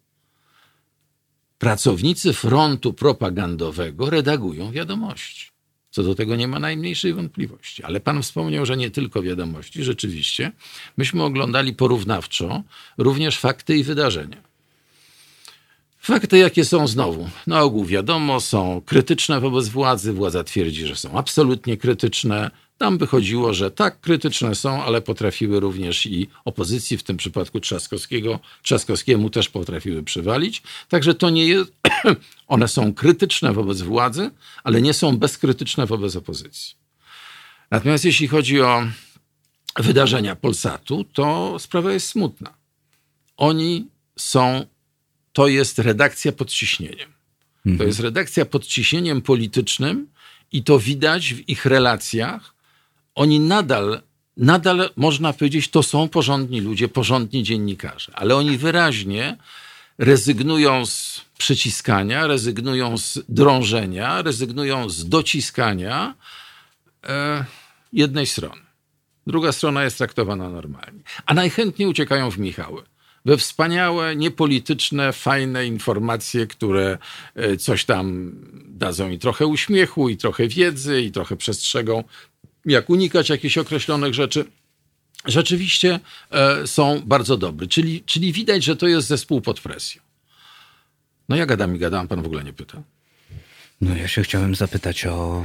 Pracownicy frontu propagandowego redagują wiadomości. Co do tego nie ma najmniejszej wątpliwości. Ale pan wspomniał, że nie tylko wiadomości. Rzeczywiście, myśmy oglądali porównawczo również fakty i wydarzenia. Fakty, jakie są znowu, na ogół wiadomo, są krytyczne wobec władzy. Władza twierdzi, że są absolutnie krytyczne. Tam wychodziło, że tak, krytyczne są, ale potrafiły również i opozycji, w tym przypadku Trzaskowskiego, Trzaskowskiemu też potrafiły przywalić. Także to nie jest... One są krytyczne wobec władzy, ale nie są bezkrytyczne wobec opozycji. Natomiast jeśli chodzi o wydarzenia Polsatu, to sprawa jest smutna. Oni są... To jest redakcja pod ciśnieniem. Mhm. To jest redakcja pod ciśnieniem politycznym i to widać w ich relacjach. Oni nadal, nadal można powiedzieć, to są porządni ludzie, porządni dziennikarze, ale oni wyraźnie rezygnują z przyciskania, rezygnują z drążenia, rezygnują z dociskania e, jednej strony. Druga strona jest traktowana normalnie. A najchętniej uciekają w Michały. We wspaniałe, niepolityczne, fajne informacje, które coś tam dadzą i trochę uśmiechu, i trochę wiedzy, i trochę przestrzegą, jak unikać jakichś określonych rzeczy. Rzeczywiście e, są bardzo dobre. Czyli, czyli widać, że to jest zespół pod presją. No ja gadam i gadam, pan w ogóle nie pyta. No ja się chciałem zapytać o...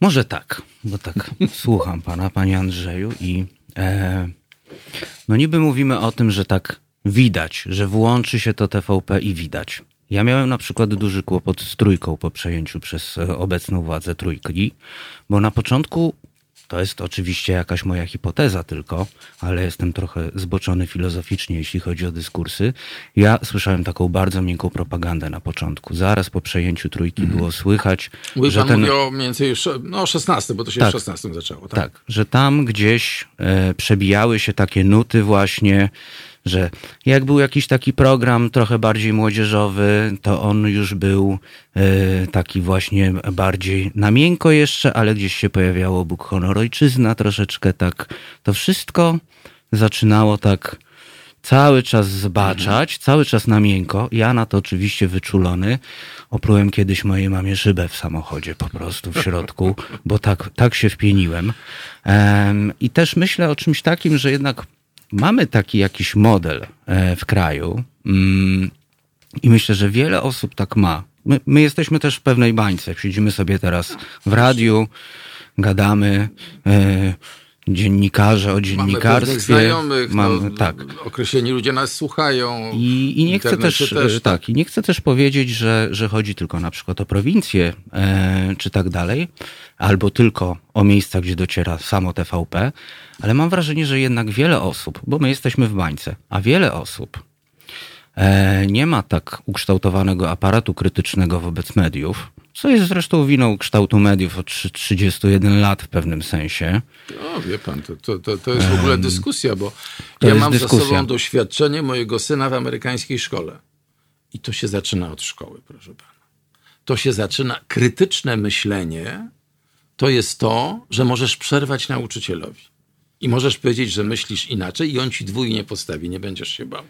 Może tak, bo tak słucham pana, panie Andrzeju i... E... No niby mówimy o tym, że tak widać, że włączy się to T V P i widać. Ja miałem na przykład duży kłopot z Trójką po przejęciu przez obecną władzę Trójki, bo na początku, to jest oczywiście jakaś moja hipoteza tylko, ale jestem trochę zboczony filozoficznie, jeśli chodzi o dyskursy. Ja słyszałem taką bardzo miękką propagandę na początku. Zaraz po przejęciu Trójki mm. było słychać, Łyba że ten... mówił mniej więcej no, szesnastym, bo to się tak, w szesnastym zaczęło. Tak? tak, że tam gdzieś e, przebijały się takie nuty właśnie, że jak był jakiś taki program trochę bardziej młodzieżowy, to on już był y, taki właśnie bardziej na miękko jeszcze, ale gdzieś się pojawiało Bóg, honor, ojczyzna troszeczkę tak. To wszystko zaczynało tak cały czas zbaczać, mhm. cały czas na miękko. Ja na to oczywiście wyczulony. Oplułem kiedyś mojej mamie szybę w samochodzie po prostu w środku, bo tak, tak się wpieniłem. Um, I też myślę o czymś takim, że jednak mamy taki jakiś model w kraju i myślę, że wiele osób tak ma. My, my jesteśmy też w pewnej bańce. Siedzimy sobie teraz w radiu, gadamy, dziennikarze o dziennikarstwie. Mamy znajomych, mamy, no, tak. określeni ludzie nas słuchają. I, i nie chcę też, też tak, i nie chcę też powiedzieć, że, że chodzi tylko na przykład o prowincję e, czy tak dalej, albo tylko o miejsca, gdzie dociera samo T V P, ale mam wrażenie, że jednak wiele osób, bo my jesteśmy w bańce, a wiele osób e, nie ma tak ukształtowanego aparatu krytycznego wobec mediów, co jest zresztą winą kształtu mediów od trzydziestu jeden lat w pewnym sensie. No wie pan, to, to, to jest w ogóle dyskusja, bo to ja mam dyskusja. Za sobą doświadczenie mojego syna w amerykańskiej szkole. I to się zaczyna od szkoły, proszę pana. To się zaczyna, krytyczne myślenie to jest to, że możesz przerwać nauczycielowi. I możesz powiedzieć, że myślisz inaczej i on ci dwójnie postawi, nie będziesz się bał.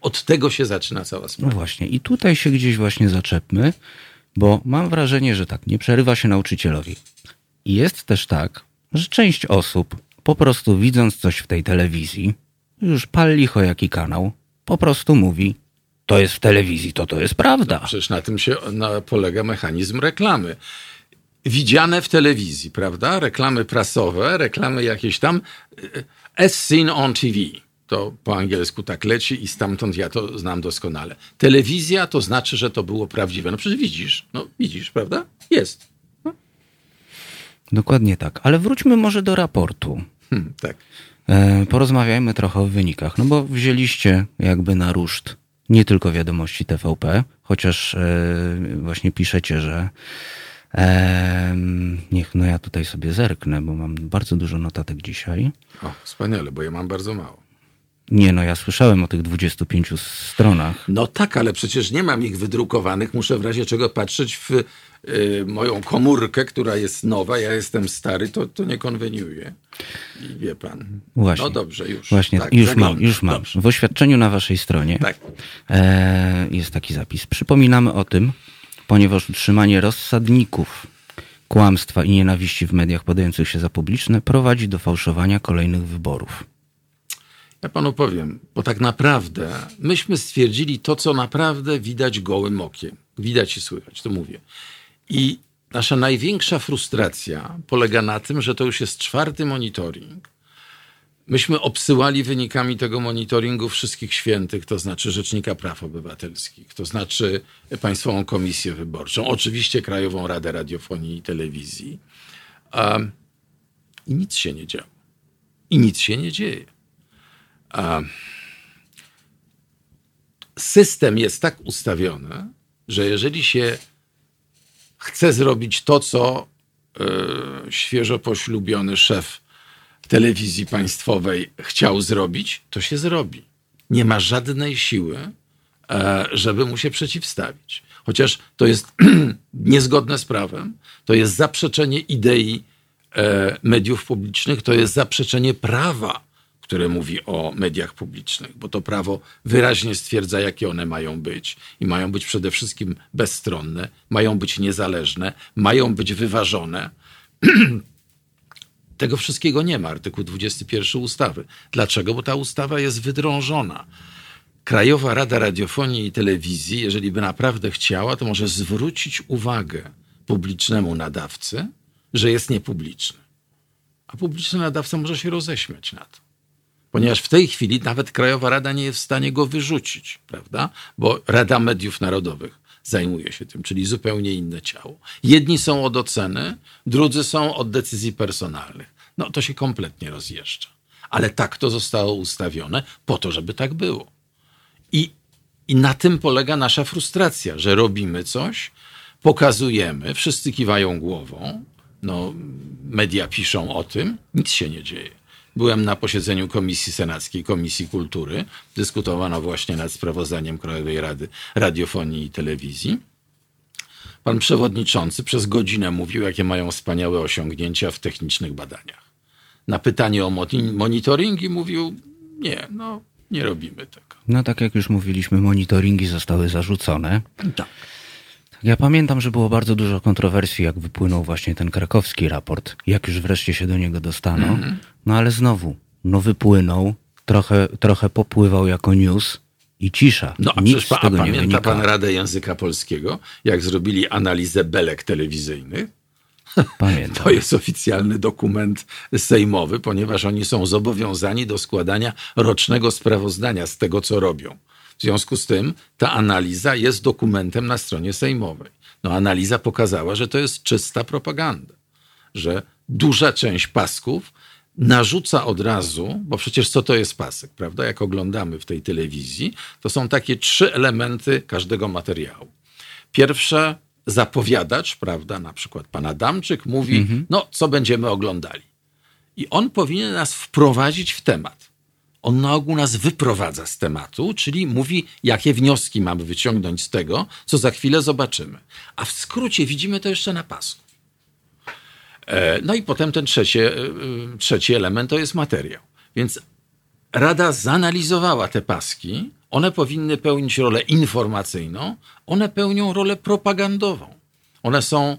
Od tego się zaczyna cała sprawa. No właśnie i tutaj się gdzieś właśnie zaczepmy, bo mam wrażenie, że tak, nie przerywa się nauczycielowi. I jest też tak, że część osób po prostu widząc coś w tej telewizji, już pal licho jaki kanał, po prostu mówi, to jest w telewizji, to to jest prawda. No, przecież na tym się na, polega mechanizm reklamy. Widziane w telewizji, prawda? Reklamy prasowe, reklamy jakieś tam, as seen on T V. To po angielsku tak leci i stamtąd ja to znam doskonale. Telewizja to znaczy, że to było prawdziwe. No przecież widzisz, no widzisz, prawda? Jest. No. Dokładnie tak. Ale wróćmy może do raportu. Hmm, tak. E, porozmawiajmy trochę o wynikach. No bo wzięliście jakby na ruszt nie tylko wiadomości T V P, chociaż e, właśnie piszecie, że Eee, niech, no ja tutaj sobie zerknę, bo mam bardzo dużo notatek dzisiaj. O, wspaniale, bo ja mam bardzo mało. Nie, no ja słyszałem o tych dwudziestu pięciu stronach. No tak, ale przecież nie mam ich wydrukowanych. Muszę w razie czego patrzeć w yy, moją komórkę, która jest nowa. Ja jestem stary, to, to nie konweniuje. I wie pan. Właśnie. No dobrze, już. Właśnie, tak, już zaglądam. mam, już mam. Dobrze. W oświadczeniu na waszej stronie tak. e, jest taki zapis. Przypominamy o tym, ponieważ utrzymanie rozsadników kłamstwa i nienawiści w mediach podających się za publiczne prowadzi do fałszowania kolejnych wyborów. Ja panu powiem, bo tak naprawdę myśmy stwierdzili to, co naprawdę widać gołym okiem. Widać i słychać, to mówię. I nasza największa frustracja polega na tym, że to już jest czwarty monitoring. Myśmy obsyłali wynikami tego monitoringu wszystkich świętych, to znaczy Rzecznika Praw Obywatelskich, to znaczy Państwową Komisję Wyborczą, oczywiście Krajową Radę Radiofonii i Telewizji. Um, I nic się nie działo. I nic się nie dzieje. Um, system jest tak ustawiony, że jeżeli się chce zrobić to, co yy, świeżo poślubiony szef telewizji państwowej chciał zrobić, to się zrobi. Nie ma żadnej siły, żeby mu się przeciwstawić. Chociaż to jest niezgodne z prawem, to jest zaprzeczenie idei mediów publicznych, to jest zaprzeczenie prawa, które mówi o mediach publicznych, bo to prawo wyraźnie stwierdza, jakie one mają być. I mają być przede wszystkim bezstronne, mają być niezależne, mają być wyważone. Tego wszystkiego nie ma, artykuł dwudziesty pierwszy ustawy. Dlaczego? Bo ta ustawa jest wydrążona. Krajowa Rada Radiofonii i Telewizji, jeżeli by naprawdę chciała, to może zwrócić uwagę publicznemu nadawcy, że jest niepubliczny. A publiczny nadawca może się roześmiać na to. Ponieważ w tej chwili nawet Krajowa Rada nie jest w stanie go wyrzucić, prawda? Bo Rada Mediów Narodowych zajmuje się tym, czyli zupełnie inne ciało. Jedni są od oceny, drudzy są od decyzji personalnych. No to się kompletnie rozjeżdża. Ale tak to zostało ustawione po to, żeby tak było. I, i na tym polega nasza frustracja, że robimy coś, pokazujemy, wszyscy kiwają głową, no media piszą o tym, nic się nie dzieje. Byłem na posiedzeniu Komisji Senackiej, Komisji Kultury. Dyskutowano właśnie nad sprawozdaniem Krajowej Rady Radiofonii i Telewizji. Pan przewodniczący przez godzinę mówił, jakie mają wspaniałe osiągnięcia w technicznych badaniach. Na pytanie o monitoringi mówił, nie, no nie robimy tego. No tak jak już mówiliśmy, monitoringi zostały zarzucone. Tak. Ja pamiętam, że było bardzo dużo kontrowersji, jak wypłynął właśnie ten krakowski raport, jak już wreszcie się do niego dostano. Mm-hmm. No ale znowu, no wypłynął, trochę, trochę popływał jako news i cisza. No a nic przecież pa, a pamięta wynika. Pan Radę Języka Polskiego, jak zrobili analizę belek telewizyjnych? Pamiętam. To jest oficjalny dokument sejmowy, ponieważ oni są zobowiązani do składania rocznego sprawozdania z tego, co robią. W związku z tym ta analiza jest dokumentem na stronie sejmowej. No analiza pokazała, że to jest czysta propaganda, że duża część pasków narzuca od razu, bo przecież co to jest pasek, prawda? Jak oglądamy w tej telewizji, to są takie trzy elementy każdego materiału. Pierwsze, zapowiadacz, prawda, na przykład pan Adamczyk mówi, mhm. no co będziemy oglądali. I on powinien nas wprowadzić w temat. On na ogół nas wyprowadza z tematu, czyli mówi, jakie wnioski mamy wyciągnąć z tego, co za chwilę zobaczymy. A w skrócie widzimy to jeszcze na pasku. No i potem ten trzeci, trzeci element to jest materiał. Więc Rada zanalizowała te paski. One powinny pełnić rolę informacyjną. One pełnią rolę propagandową. One są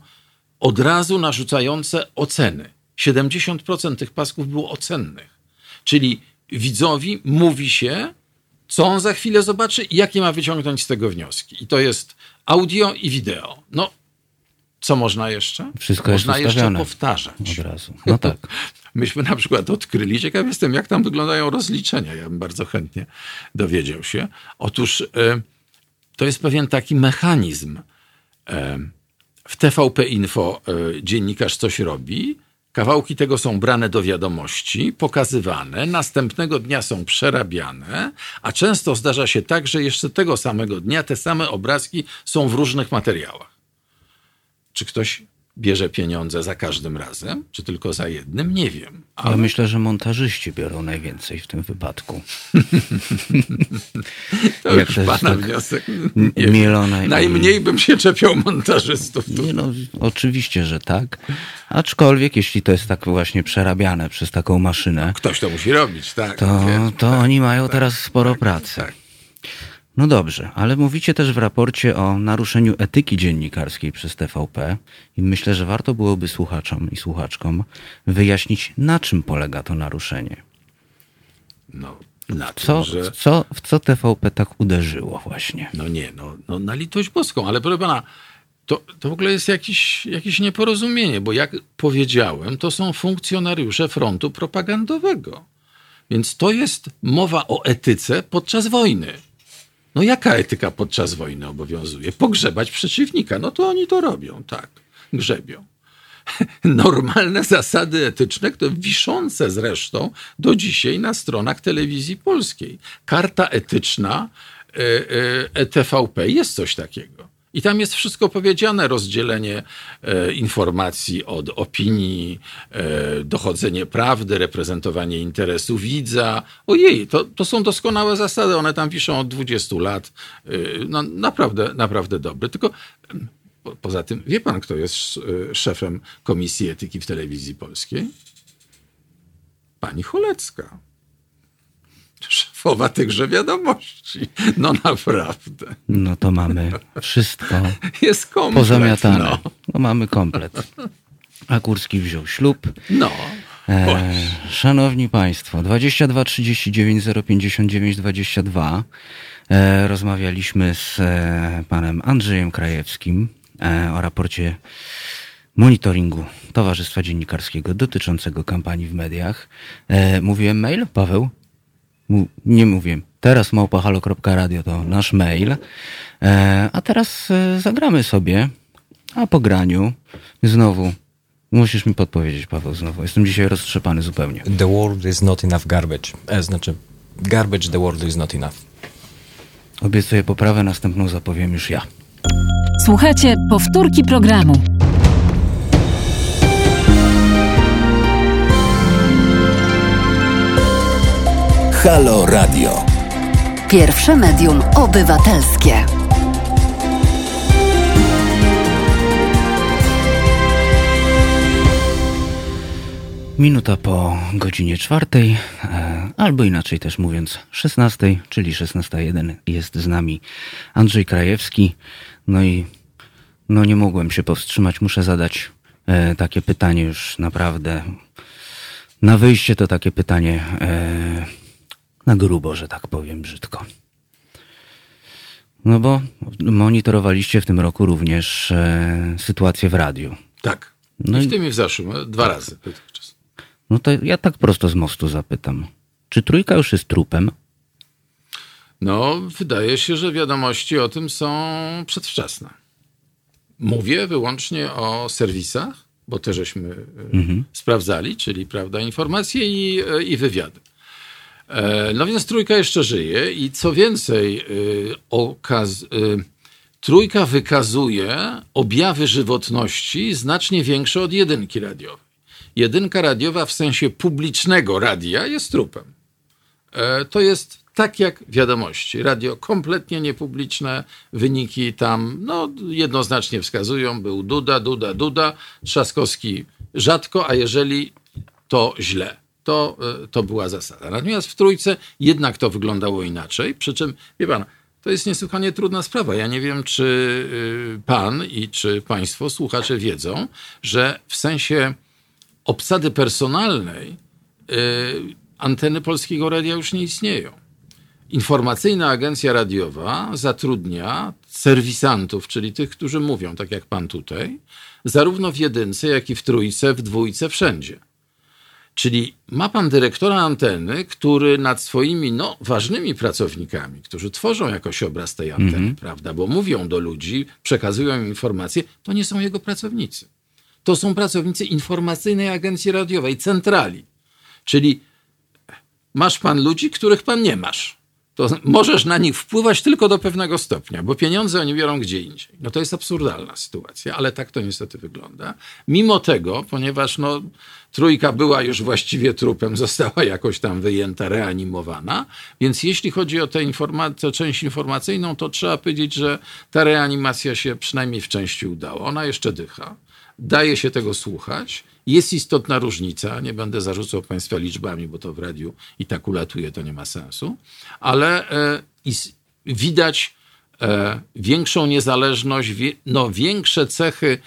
od razu narzucające oceny. siedemdziesiąt procent tych pasków było ocennych. Czyli widzowi mówi się, co on za chwilę zobaczy i jakie ma wyciągnąć z tego wnioski. I to jest audio i wideo. No, co można jeszcze? Wszystko można jest jeszcze powtarzać. Od razu. No tak. Myśmy na przykład odkryli, ciekaw jestem, jak tam wyglądają rozliczenia. Ja bym bardzo chętnie dowiedział się. Otóż y, to jest pewien taki mechanizm. Y, w T V P Info y, dziennikarz coś robi. Kawałki tego są brane do wiadomości, pokazywane, następnego dnia są przerabiane, a często zdarza się tak, że jeszcze tego samego dnia te same obrazki są w różnych materiałach. Czy ktoś bierze pieniądze za każdym razem, czy tylko za jednym, nie wiem. Ale... Ja myślę, że montażyści biorą najwięcej w tym wypadku. To jak już pana tak wniosek. Mielona... Najmniej bym się czepiał montażystów. Nie, no, oczywiście, że tak. Aczkolwiek, jeśli to jest tak właśnie przerabiane przez taką maszynę... Ktoś to musi robić, tak. To, wiem, to tak, oni mają tak, teraz sporo tak, pracy. Tak. No dobrze, ale mówicie też w raporcie o naruszeniu etyki dziennikarskiej przez T V P i myślę, że warto byłoby słuchaczom i słuchaczkom wyjaśnić, na czym polega to naruszenie. No, na tym, co, że... co, w co T V P tak uderzyło właśnie? No nie, no, no na litość boską, ale proszę pana, to, to w ogóle jest jakieś, jakieś nieporozumienie, bo jak powiedziałem, to są funkcjonariusze frontu propagandowego. Więc to jest mowa o etyce podczas wojny. No jaka etyka podczas wojny obowiązuje? Pogrzebać przeciwnika. No to oni to robią, tak. Grzebią. Normalne zasady etyczne, to wiszące zresztą do dzisiaj na stronach telewizji polskiej. Karta etyczna T V P jest coś takiego. I tam jest wszystko powiedziane, rozdzielenie e, informacji od opinii, e, dochodzenie prawdy, reprezentowanie interesu widza. Ojej, to, to są doskonałe zasady, one tam wiszą od dwudziestu lat. E, no naprawdę, naprawdę dobre. Tylko po, poza tym, wie pan, kto jest szefem Komisji Etyki w Telewizji Polskiej? Pani Cholecka. Szefowa tychże wiadomości. No naprawdę. No to mamy wszystko jest komplet, pozamiatane. No. No mamy komplet. A Kurski wziął ślub. No. E, szanowni Państwo, dwadzieścia dwa trzydzieści dziewięć zero pięćdziesiąt dziewięć dwadzieścia dwa e, rozmawialiśmy z e, panem Andrzejem Krajewskim e, o raporcie monitoringu Towarzystwa Dziennikarskiego dotyczącego kampanii w mediach. E, mówiłem mail, Paweł? Nie mówię. Teraz małpa halo kropka radio to nasz mail. E, a teraz e, zagramy sobie, a po graniu znowu, musisz mi podpowiedzieć, Paweł, znowu. Jestem dzisiaj roztrzepany zupełnie. The world is not enough garbage. E, znaczy, garbage the world is not enough. Obiecuję poprawę, następną zapowiem już ja. Słuchajcie, powtórki programu. Halo Radio. Pierwsze medium obywatelskie. Minuta po godzinie czwartej, albo inaczej też mówiąc szesnastej, czyli szesnasta zero jeden jest z nami Andrzej Krajewski. No i no nie mogłem się powstrzymać, muszę zadać e, takie pytanie już naprawdę. Na wyjście to takie pytanie... E, Na grubo, że tak powiem brzydko. No bo monitorowaliście w tym roku również e, sytuację w radiu. Tak. No i w tym i w zeszłym. Dwa tak. razy. No to ja tak prosto z mostu zapytam. Czy trójka już jest trupem? No, wydaje się, że wiadomości o tym są przedwczesne. Mówię wyłącznie o serwisach, bo też żeśmy mhm. sprawdzali, czyli prawda, informacje i, i wywiady. No więc trójka jeszcze żyje i co więcej, yy, okaz- yy, trójka wykazuje objawy żywotności znacznie większe od jedynki radiowej. Jedynka radiowa w sensie publicznego radia jest trupem. Yy, to jest tak jak wiadomości. Radio kompletnie niepubliczne, wyniki tam no, jednoznacznie wskazują. Był Duda, Duda, Duda, Trzaskowski rzadko, a jeżeli to źle. To, to była zasada. Natomiast w trójce jednak to wyglądało inaczej. Przy czym, wie pan, to jest niesłychanie trudna sprawa. Ja nie wiem, czy pan i czy państwo słuchacze wiedzą, że w sensie obsady personalnej yy, anteny Polskiego Radia już nie istnieją. Informacyjna agencja radiowa zatrudnia serwisantów, czyli tych, którzy mówią, tak jak pan tutaj, zarówno w jedynce, jak i w trójce, w dwójce, wszędzie. Czyli ma pan dyrektora anteny, który nad swoimi no, ważnymi pracownikami, którzy tworzą jakoś obraz tej anteny, mm-hmm. prawda, bo mówią do ludzi, przekazują im informacje, to nie są jego pracownicy. To są pracownicy informacyjnej agencji radiowej, centrali. Czyli masz pan ludzi, których pan nie masz. to możesz na nich wpływać tylko do pewnego stopnia, bo pieniądze oni biorą gdzie indziej. No to jest absurdalna sytuacja, ale tak to niestety wygląda. Mimo tego, ponieważ no, trójka była już właściwie trupem, została jakoś tam wyjęta, reanimowana, więc jeśli chodzi o tę informa- część informacyjną, to trzeba powiedzieć, że ta reanimacja się przynajmniej w części udała. Ona jeszcze dycha, daje się tego słuchać. Jest istotna różnica, nie będę zarzucał Państwa liczbami, bo to w radiu i tak ulatuje, to nie ma sensu, ale e, is, widać e, większą niezależność, wie, no większe cechy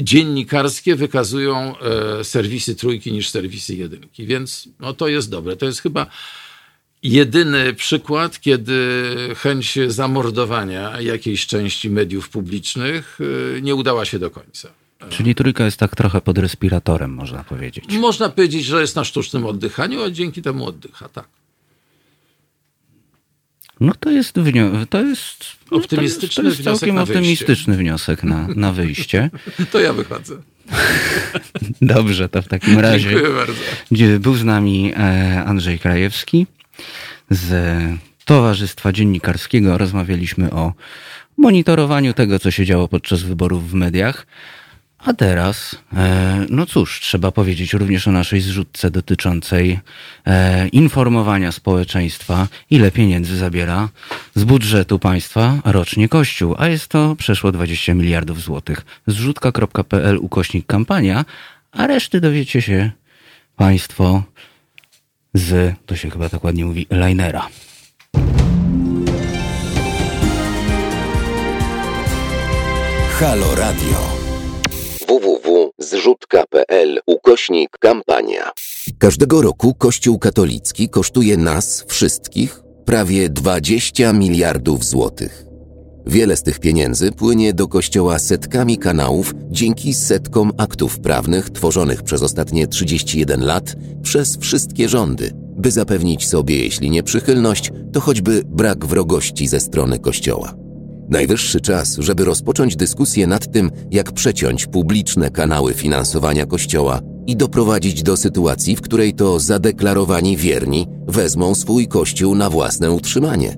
dziennikarskie wykazują e, serwisy trójki niż serwisy jedynki, więc no, to jest dobre. To jest chyba jedyny przykład, kiedy chęć zamordowania jakiejś części mediów publicznych e, nie udała się do końca. Czyli trójka jest tak trochę pod respiratorem, można powiedzieć. Można powiedzieć, że jest na sztucznym oddychaniu, a dzięki temu oddycha, tak. No to jest, wnio- to jest, no optymistyczny to jest, to jest całkiem optymistyczny wniosek na, na wyjście. To ja wychodzę. Dobrze, to w takim razie. Dziękuję bardzo. Był z nami Andrzej Krajewski z Towarzystwa Dziennikarskiego. Rozmawialiśmy o monitorowaniu tego, co się działo podczas wyborów w mediach. A teraz, no cóż, trzeba powiedzieć również o naszej zrzutce dotyczącej informowania społeczeństwa, ile pieniędzy zabiera z budżetu państwa rocznie Kościół, a jest to przeszło dwadzieścia miliardów złotych. Zrzutka.pl ukośnik kampania, a reszty dowiecie się państwo z, to się chyba tak ładnie mówi, Linera. Halo Radio. www kropka zrzutka kropka pl ukośnik kampania. Każdego roku Kościół katolicki kosztuje nas wszystkich prawie dwadzieścia miliardów złotych. Wiele z tych pieniędzy płynie do Kościoła setkami kanałów dzięki setkom aktów prawnych tworzonych przez ostatnie trzydzieści jeden lat przez wszystkie rządy, by zapewnić sobie, jeśli nie przychylność, to choćby brak wrogości ze strony Kościoła. Najwyższy czas, żeby rozpocząć dyskusję nad tym, jak przeciąć publiczne kanały finansowania Kościoła i doprowadzić do sytuacji, w której to zadeklarowani wierni wezmą swój Kościół na własne utrzymanie.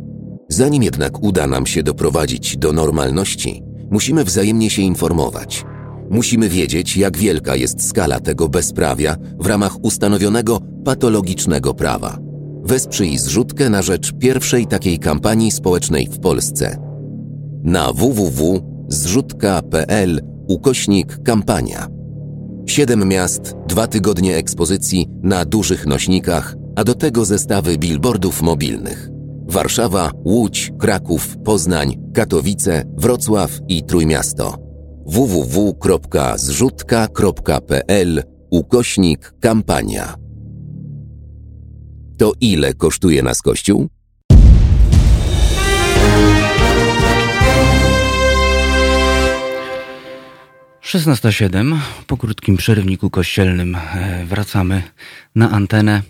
Zanim jednak uda nam się doprowadzić do normalności, musimy wzajemnie się informować. Musimy wiedzieć, jak wielka jest skala tego bezprawia w ramach ustanowionego patologicznego prawa. Wesprzyj zrzutkę na rzecz pierwszej takiej kampanii społecznej w Polsce. Na www kropka zrzutka kropka pl ukośnik kampania. Siedem miast, dwa tygodnie ekspozycji na dużych nośnikach, a do tego zestawy billboardów mobilnych. Warszawa, Łódź, Kraków, Poznań, Katowice, Wrocław i Trójmiasto. www kropka zrzutka kropka pl ukośnik kampania. To ile kosztuje nas Kościół? szesnasta siedem, po krótkim przerwniku kościelnym wracamy na antenę.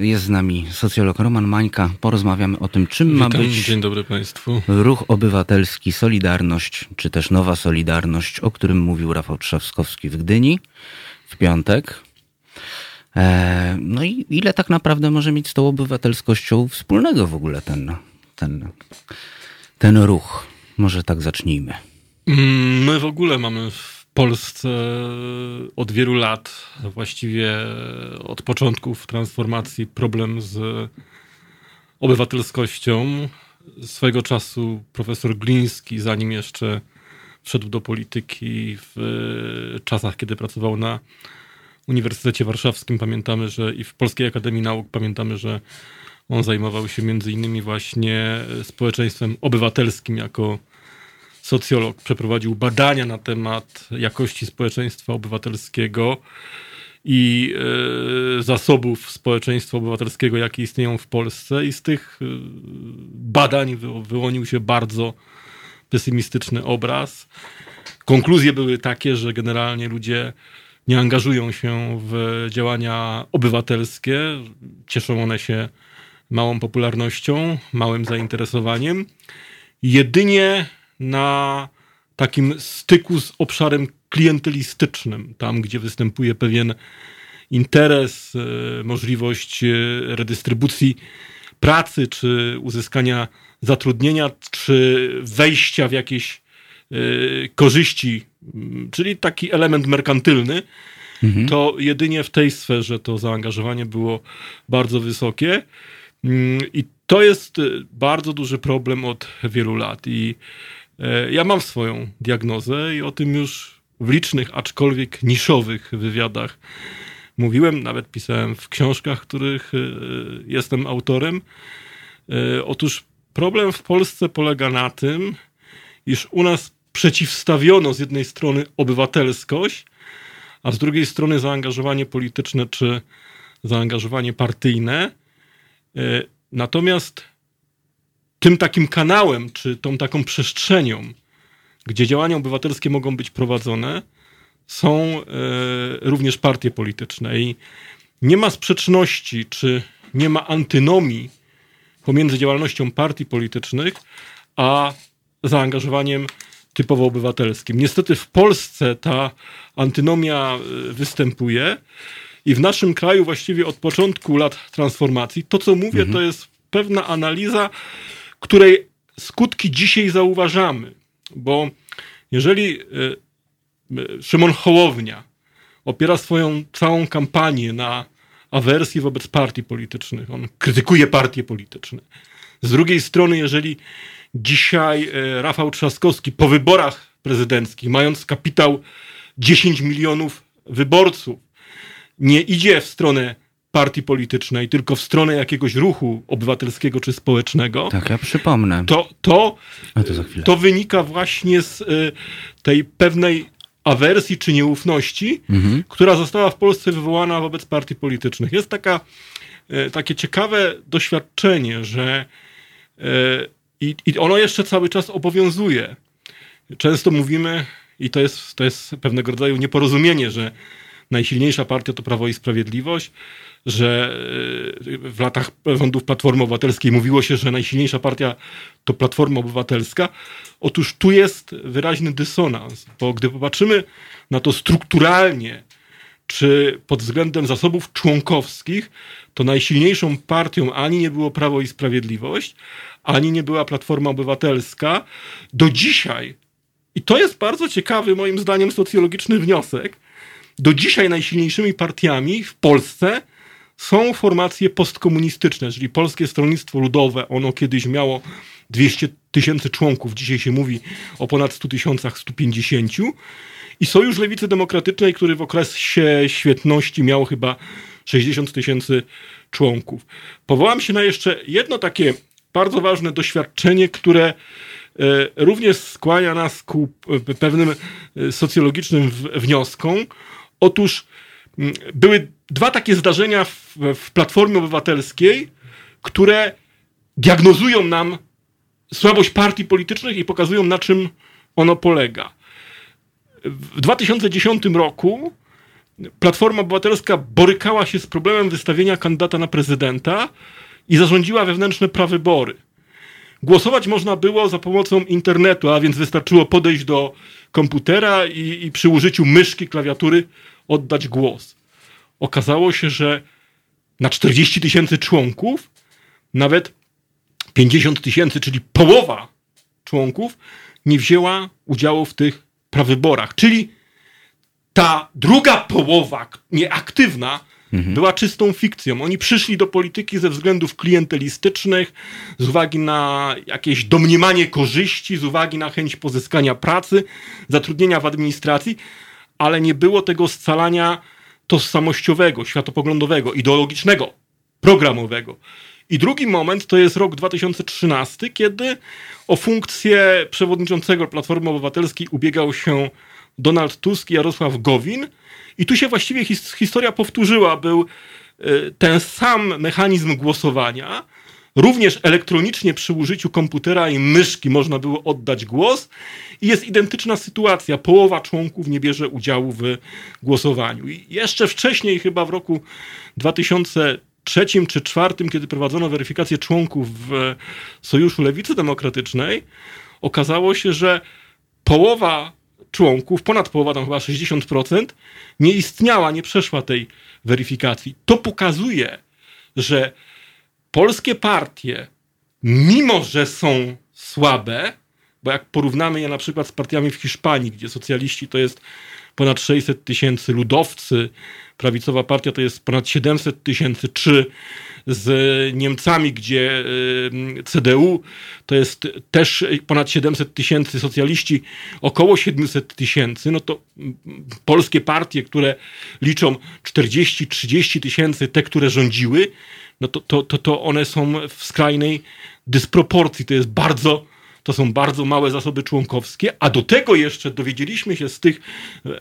Jest z nami socjolog Roman Mańka. Porozmawiamy o tym, czym Witam, ma być dzień dobry państwu. Ruch obywatelski, Solidarność, czy też Nowa Solidarność, o którym mówił Rafał Trzaskowski w Gdyni w piątek. No i ile tak naprawdę może mieć z tą obywatelskością wspólnego w ogóle ten, ten, ten ruch? Może tak zacznijmy. My w ogóle mamy w Polsce od wielu lat, właściwie od początków transformacji, problem z obywatelskością. Swego czasu profesor Gliński, zanim jeszcze wszedł do polityki, w czasach, kiedy pracował na Uniwersytecie Warszawskim, pamiętamy, że i w Polskiej Akademii Nauk pamiętamy, że on zajmował się między innymi właśnie społeczeństwem obywatelskim jako socjolog, przeprowadził badania na temat jakości społeczeństwa obywatelskiego i zasobów społeczeństwa obywatelskiego, jakie istnieją w Polsce, i z tych badań wyłonił się bardzo pesymistyczny obraz. Konkluzje były takie, że generalnie ludzie nie angażują się w działania obywatelskie, cieszą one się małą popularnością, małym zainteresowaniem. Jedynie na takim styku z obszarem klientelistycznym, tam gdzie występuje pewien interes, możliwość redystrybucji pracy, czy uzyskania zatrudnienia, czy wejścia w jakieś y, korzyści, czyli taki element merkantylny, mhm. to jedynie w tej sferze to zaangażowanie było bardzo wysokie. I to jest bardzo duży problem od wielu lat. I y, ja mam swoją diagnozę i o tym już w licznych, aczkolwiek niszowych wywiadach mówiłem, nawet pisałem w książkach, których jestem autorem. Otóż problem w Polsce polega na tym, iż u nas przeciwstawiono z jednej strony obywatelskość, a z drugiej strony zaangażowanie polityczne czy zaangażowanie partyjne. Natomiast tym takim kanałem, czy tą taką przestrzenią, gdzie działania obywatelskie mogą być prowadzone, są również partie polityczne i nie ma sprzeczności, czy nie ma antynomii pomiędzy działalnością partii politycznych a zaangażowaniem typowo obywatelskim. Niestety w Polsce ta antynomia występuje i w naszym kraju właściwie od początku lat transformacji to, co mówię, mhm. to jest pewna analiza, której skutki dzisiaj zauważamy, bo jeżeli Szymon Hołownia opiera swoją całą kampanię na awersji wobec partii politycznych. On krytykuje partie polityczne. Z drugiej strony, jeżeli dzisiaj Rafał Trzaskowski po wyborach prezydenckich, mając kapitał dziesięć milionów wyborców, nie idzie w stronę partii politycznej, tylko w stronę jakiegoś ruchu obywatelskiego czy społecznego. Tak, ja przypomnę. To, to, to, to wynika właśnie z tej pewnej awersji czy nieufności, mhm. która została w Polsce wywołana wobec partii politycznych. Jest taka, takie ciekawe doświadczenie, że i, i ono jeszcze cały czas obowiązuje. Często mówimy, i to jest, to jest pewnego rodzaju nieporozumienie, że najsilniejsza partia to Prawo i Sprawiedliwość, że w latach rządów Platformy Obywatelskiej mówiło się, że najsilniejsza partia to Platforma Obywatelska. Otóż tu jest wyraźny dysonans, bo gdy popatrzymy na to strukturalnie, czy pod względem zasobów członkowskich, to najsilniejszą partią ani nie było Prawo i Sprawiedliwość, ani nie była Platforma Obywatelska. Do dzisiaj, i to jest bardzo ciekawy moim zdaniem socjologiczny wniosek, do dzisiaj najsilniejszymi partiami w Polsce są formacje postkomunistyczne, czyli Polskie Stronnictwo Ludowe. Ono kiedyś miało dwieście tysięcy członków, dzisiaj się mówi o ponad stu tysiącach, stu pięćdziesięciu. I Sojusz Lewicy Demokratycznej, który w okresie świetności miał chyba sześćdziesiąt tysięcy członków. Powołam się na jeszcze jedno takie bardzo ważne doświadczenie, które również skłania nas ku pewnym socjologicznym wnioskom. Otóż były dwa takie zdarzenia w, w Platformie Obywatelskiej, które diagnozują nam słabość partii politycznych i pokazują, na czym ono polega. W dwa tysiące dziesiątym roku Platforma Obywatelska borykała się z problemem wystawienia kandydata na prezydenta i zarządziła wewnętrzne prawybory. Głosować można było za pomocą internetu, a więc wystarczyło podejść do komputera i, i przy użyciu myszki, klawiatury oddać głos. Okazało się, że na czterdzieści tysięcy członków, nawet pięćdziesiąt tysięcy, czyli połowa członków, nie wzięła udziału w tych prawyborach. Czyli ta druga połowa, nieaktywna, mhm. była czystą fikcją. Oni przyszli do polityki ze względów klientelistycznych, z uwagi na jakieś domniemanie korzyści, z uwagi na chęć pozyskania pracy, zatrudnienia w administracji, ale nie było tego scalania tożsamościowego, światopoglądowego, ideologicznego, programowego. I drugi moment to jest rok dwa tysiące trzynasty, kiedy o funkcję przewodniczącego Platformy Obywatelskiej ubiegał się Donald Tusk i Jarosław Gowin. I tu się właściwie his- historia powtórzyła. Był y, ten sam mechanizm głosowania. Również elektronicznie przy użyciu komputera i myszki można było oddać głos. I jest identyczna sytuacja. Połowa członków nie bierze udziału w głosowaniu. I jeszcze wcześniej, chyba w roku dwa tysiące trzecim czy dwa tysiące czwartym, kiedy prowadzono weryfikację członków w Sojuszu Lewicy Demokratycznej, okazało się, że połowa członków, ponad połowa, tam chyba sześćdziesiąt procent, nie istniała, nie przeszła tej weryfikacji. To pokazuje, że polskie partie, mimo że są słabe, bo jak porównamy je na przykład z partiami w Hiszpanii, gdzie socjaliści to jest ponad sześćset tysięcy, ludowcy, prawicowa partia to jest ponad siedemset tysięcy, czy z Niemcami, gdzie C D U to jest też ponad siedemset tysięcy, socjaliści około siedemset tysięcy, no to polskie partie, które liczą czterdzieści trzydzieści tysięcy, te, które rządziły, no to, to, to, to one są w skrajnej dysproporcji. To jest bardzo To są bardzo małe zasoby członkowskie, a do tego jeszcze dowiedzieliśmy się z tych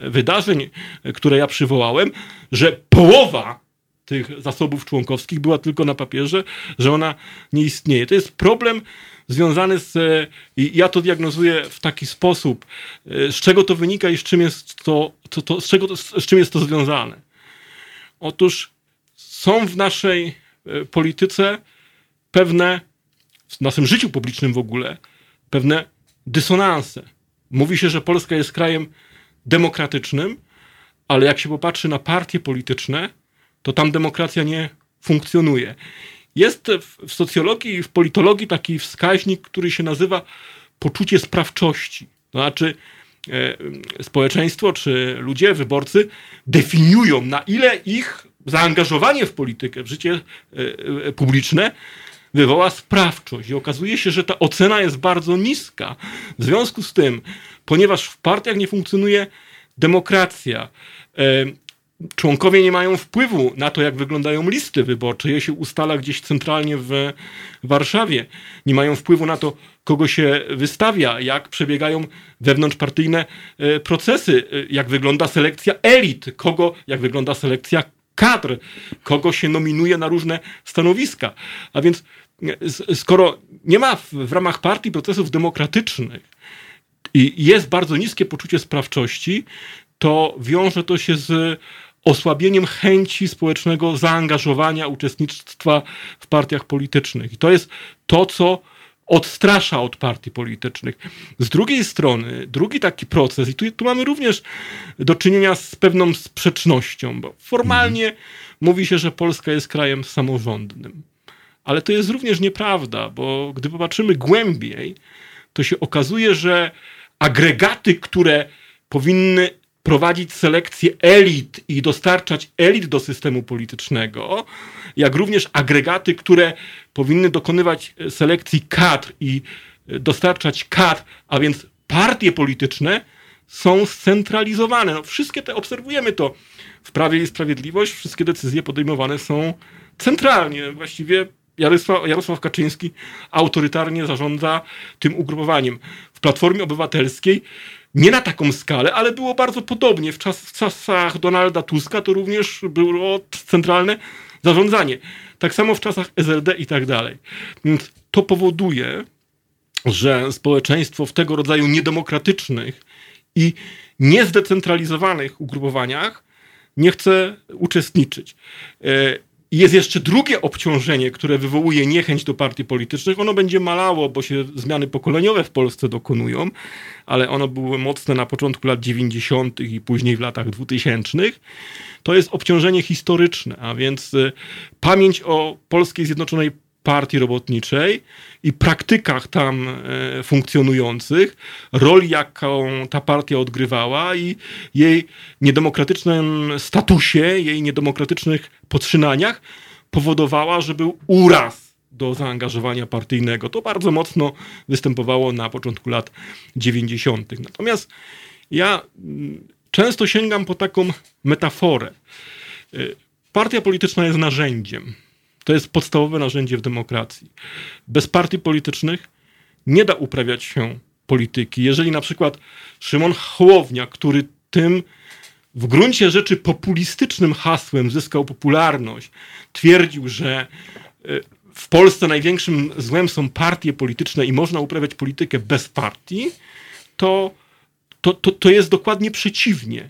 wydarzeń, które ja przywołałem, że połowa tych zasobów członkowskich była tylko na papierze, że ona nie istnieje. To jest problem związany z, i ja to diagnozuję w taki sposób, z czego to wynika i z czym jest to, to, to, z czego to, z czym jest to związane. Otóż są w naszej polityce pewne, w naszym życiu publicznym w ogóle, pewne dysonanse. Mówi się, że Polska jest krajem demokratycznym, ale jak się popatrzy na partie polityczne, to tam demokracja nie funkcjonuje. Jest w socjologii i w politologii taki wskaźnik, który się nazywa poczucie sprawczości. To znaczy e, społeczeństwo czy ludzie, wyborcy definiują, na ile ich zaangażowanie w politykę, w życie e, publiczne wywoła sprawczość i okazuje się, że ta ocena jest bardzo niska. W związku z tym, ponieważ w partiach nie funkcjonuje demokracja, członkowie nie mają wpływu na to, jak wyglądają listy wyborcze, je się ustala gdzieś centralnie w Warszawie, nie mają wpływu na to, kogo się wystawia, jak przebiegają wewnątrzpartyjne procesy, jak wygląda selekcja elit, kogo, jak wygląda selekcja kadr, kogo się nominuje na różne stanowiska. A więc skoro nie ma w, w ramach partii procesów demokratycznych i jest bardzo niskie poczucie sprawczości, to wiąże to się z osłabieniem chęci społecznego zaangażowania, uczestnictwa w partiach politycznych. I to jest to, co odstrasza od partii politycznych. Z drugiej strony, drugi taki proces, i tu, tu mamy również do czynienia z pewną sprzecznością, bo formalnie mhm. mówi się, że Polska jest krajem samorządnym. Ale to jest również nieprawda, bo gdy popatrzymy głębiej, to się okazuje, że agregaty, które powinny prowadzić selekcję elit i dostarczać elit do systemu politycznego, jak również agregaty, które powinny dokonywać selekcji kadr i dostarczać kadr, a więc partie polityczne są scentralizowane. No wszystkie te, obserwujemy to w Prawie i Sprawiedliwość, wszystkie decyzje podejmowane są centralnie. Właściwie Jarosław, Jarosław Kaczyński autorytarnie zarządza tym ugrupowaniem. W Platformie Obywatelskiej nie na taką skalę, ale było bardzo podobnie. W, czas, w czasach Donalda Tuska to również było centralne zarządzanie. Tak samo w czasach S L D i tak dalej. Więc to powoduje, że społeczeństwo w tego rodzaju niedemokratycznych i niezdecentralizowanych ugrupowaniach nie chce uczestniczyć. Jest jeszcze drugie obciążenie, które wywołuje niechęć do partii politycznych. Ono będzie malało, bo się zmiany pokoleniowe w Polsce dokonują, ale ono było mocne na początku lat dziewięćdziesiątych i później w latach dwutysięcznych. To jest obciążenie historyczne, a więc pamięć o Polskiej Zjednoczonej Partii Robotniczej i praktykach tam funkcjonujących, roli, jaką ta partia odgrywała i jej niedemokratycznym statusie, jej niedemokratycznych podszynaniach powodowała, że był uraz do zaangażowania partyjnego. To bardzo mocno występowało na początku lat dziewięćdziesiątych. Natomiast ja często sięgam po taką metaforę. Partia polityczna jest narzędziem. To jest podstawowe narzędzie w demokracji. Bez partii politycznych nie da uprawiać się polityki. Jeżeli na przykład Szymon Hołownia, który tym w gruncie rzeczy populistycznym hasłem zyskał popularność, twierdził, że w Polsce największym złem są partie polityczne i można uprawiać politykę bez partii, to, to, to, to jest dokładnie przeciwnie.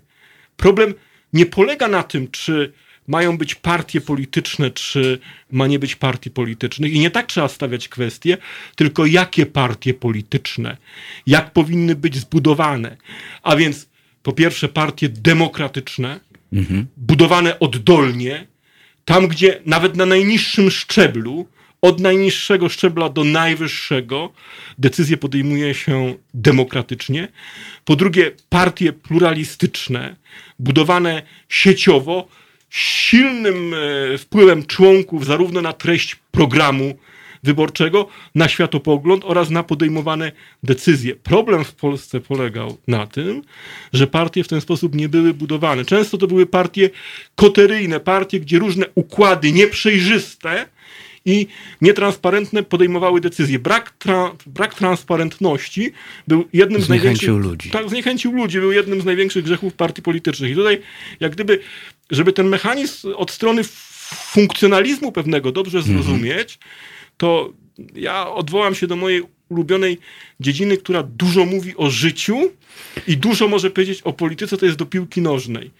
Problem nie polega na tym, czy mają być partie polityczne, czy ma nie być partii politycznych. I nie tak trzeba stawiać kwestie, tylko jakie partie polityczne, jak powinny być zbudowane. A więc po pierwsze partie demokratyczne, mhm. budowane oddolnie, tam gdzie nawet na najniższym szczeblu Od najniższego szczebla do najwyższego decyzje podejmuje się demokratycznie. Po drugie, partie pluralistyczne, budowane sieciowo, silnym wpływem członków zarówno na treść programu wyborczego, na światopogląd oraz na podejmowane decyzje. Problem w Polsce polegał na tym, że partie w ten sposób nie były budowane. Często to były partie koteryjne, partie, gdzie różne układy nieprzejrzyste i nietransparentne podejmowały decyzje. Brak, tra- brak transparentności był jednym z największych... ludzi. Tak, zniechęcił ludzi. Był jednym z największych grzechów partii politycznych. I tutaj jak gdyby, żeby ten mechanizm od strony funkcjonalizmu pewnego dobrze zrozumieć, mm-hmm. to ja odwołam się do mojej ulubionej dziedziny, która dużo mówi o życiu i dużo może powiedzieć o polityce, to jest do piłki nożnej.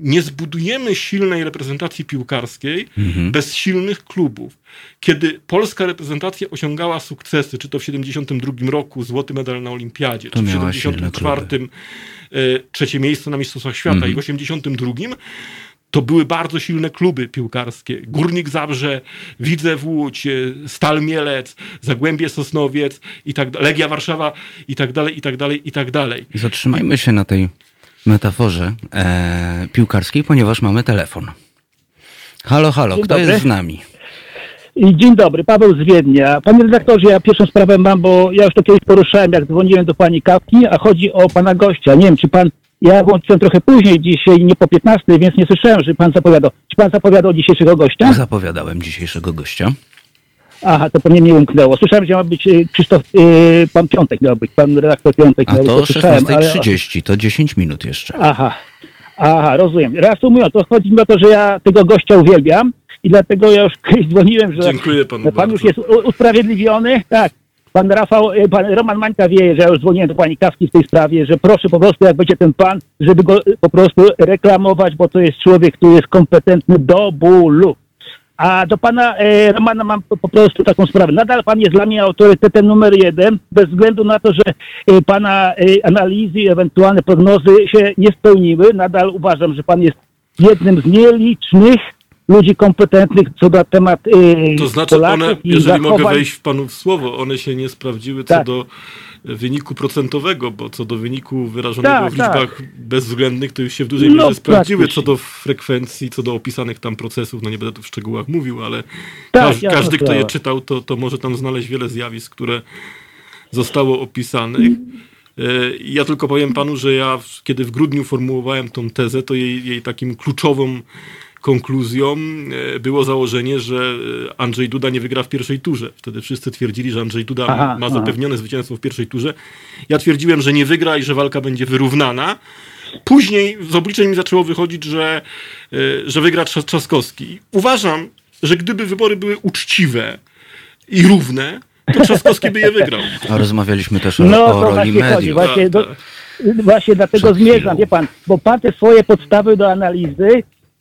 Nie zbudujemy silnej reprezentacji piłkarskiej mhm. bez silnych klubów. Kiedy polska reprezentacja osiągała sukcesy, czy to w siedemdziesiątym drugim roku złoty medal na olimpiadzie, to czy w siedemdziesiątym czwartym trzecie miejsce na mistrzostwach świata mhm. i w osiemdziesiątym drugim to były bardzo silne kluby piłkarskie. Górnik Zabrze, Widzew Łódź, Stal Mielec, Zagłębie Sosnowiec, i tak, Legia Warszawa i tak dalej, i tak dalej, i tak dalej. Zatrzymajmy się na tej metaforze e, piłkarskiej, ponieważ mamy telefon. Halo, halo, dzień kto dobry. Jest z nami? Dzień dobry, Paweł z Wiednia. Panie redaktorze, ja pierwszą sprawę mam, bo ja już to kiedyś poruszałem, jak dzwoniłem do pani Kawki, a chodzi o pana gościa. Nie wiem, czy pan... Ja włączyłem trochę później dzisiaj, nie po piętnastej, więc nie słyszałem, że pan zapowiadał. Czy pan zapowiadał dzisiejszego gościa? Zapowiadałem dzisiejszego gościa. Aha, to pewnie mnie umknęło. Słyszałem, że miał być Krzysztof, yy, pan Piątek miał być, pan redaktor Piątek. A miał to o szesnasta trzydzieści, ale... to dziesięć minut jeszcze. Aha, aha, rozumiem. Reasumując, to chodzi mi o to, że ja tego gościa uwielbiam i dlatego ja już kiedyś dzwoniłem, że dziękuję panu pan bardzo. Już jest usprawiedliwiony. Tak, pan Rafał, pan Roman Mańka wie, że ja już dzwoniłem do pani Kawki w tej sprawie, że proszę po prostu, jak będzie ten pan, żeby go po prostu reklamować, bo to jest człowiek, który jest kompetentny do bólu. A do pana e, Romana mam po, po prostu taką sprawę. Nadal pan jest dla mnie autorytetem numer jeden, bez względu na to, że e, pana e, analizy i ewentualne prognozy się nie spełniły. Nadal uważam, że pan jest jednym z nielicznych ludzi kompetentnych co do temat e, to znaczy Polaków one, jeżeli zachowań... mogę wejść w panu w słowo, one się nie sprawdziły tak. co do wyniku procentowego, bo co do wyniku wyrażonego tak, w liczbach tak. bezwzględnych, to już się w dużej mierze no, sprawdziły, co do frekwencji, co do opisanych tam procesów, no nie będę tu w szczegółach mówił, ale tak, każ- każdy, kto je czytał, to, to może tam znaleźć wiele zjawisk, które zostało opisanych. Ja tylko powiem panu, że ja, kiedy w grudniu formułowałem tą tezę, to jej, jej takim kluczową konkluzją było założenie, że Andrzej Duda nie wygra w pierwszej turze. Wtedy wszyscy twierdzili, że Andrzej Duda aha, ma zapewnione aha. zwycięstwo w pierwszej turze. Ja twierdziłem, że nie wygra i że walka będzie wyrównana. Później z obliczeń mi zaczęło wychodzić, że, że wygra Trzaskowski. Uważam, że gdyby wybory były uczciwe i równe, to Trzaskowski by je wygrał. A rozmawialiśmy też o, no, o roli mediów. Właśnie, do, właśnie dlatego zmierzam, wie pan, bo pan te swoje podstawy do analizy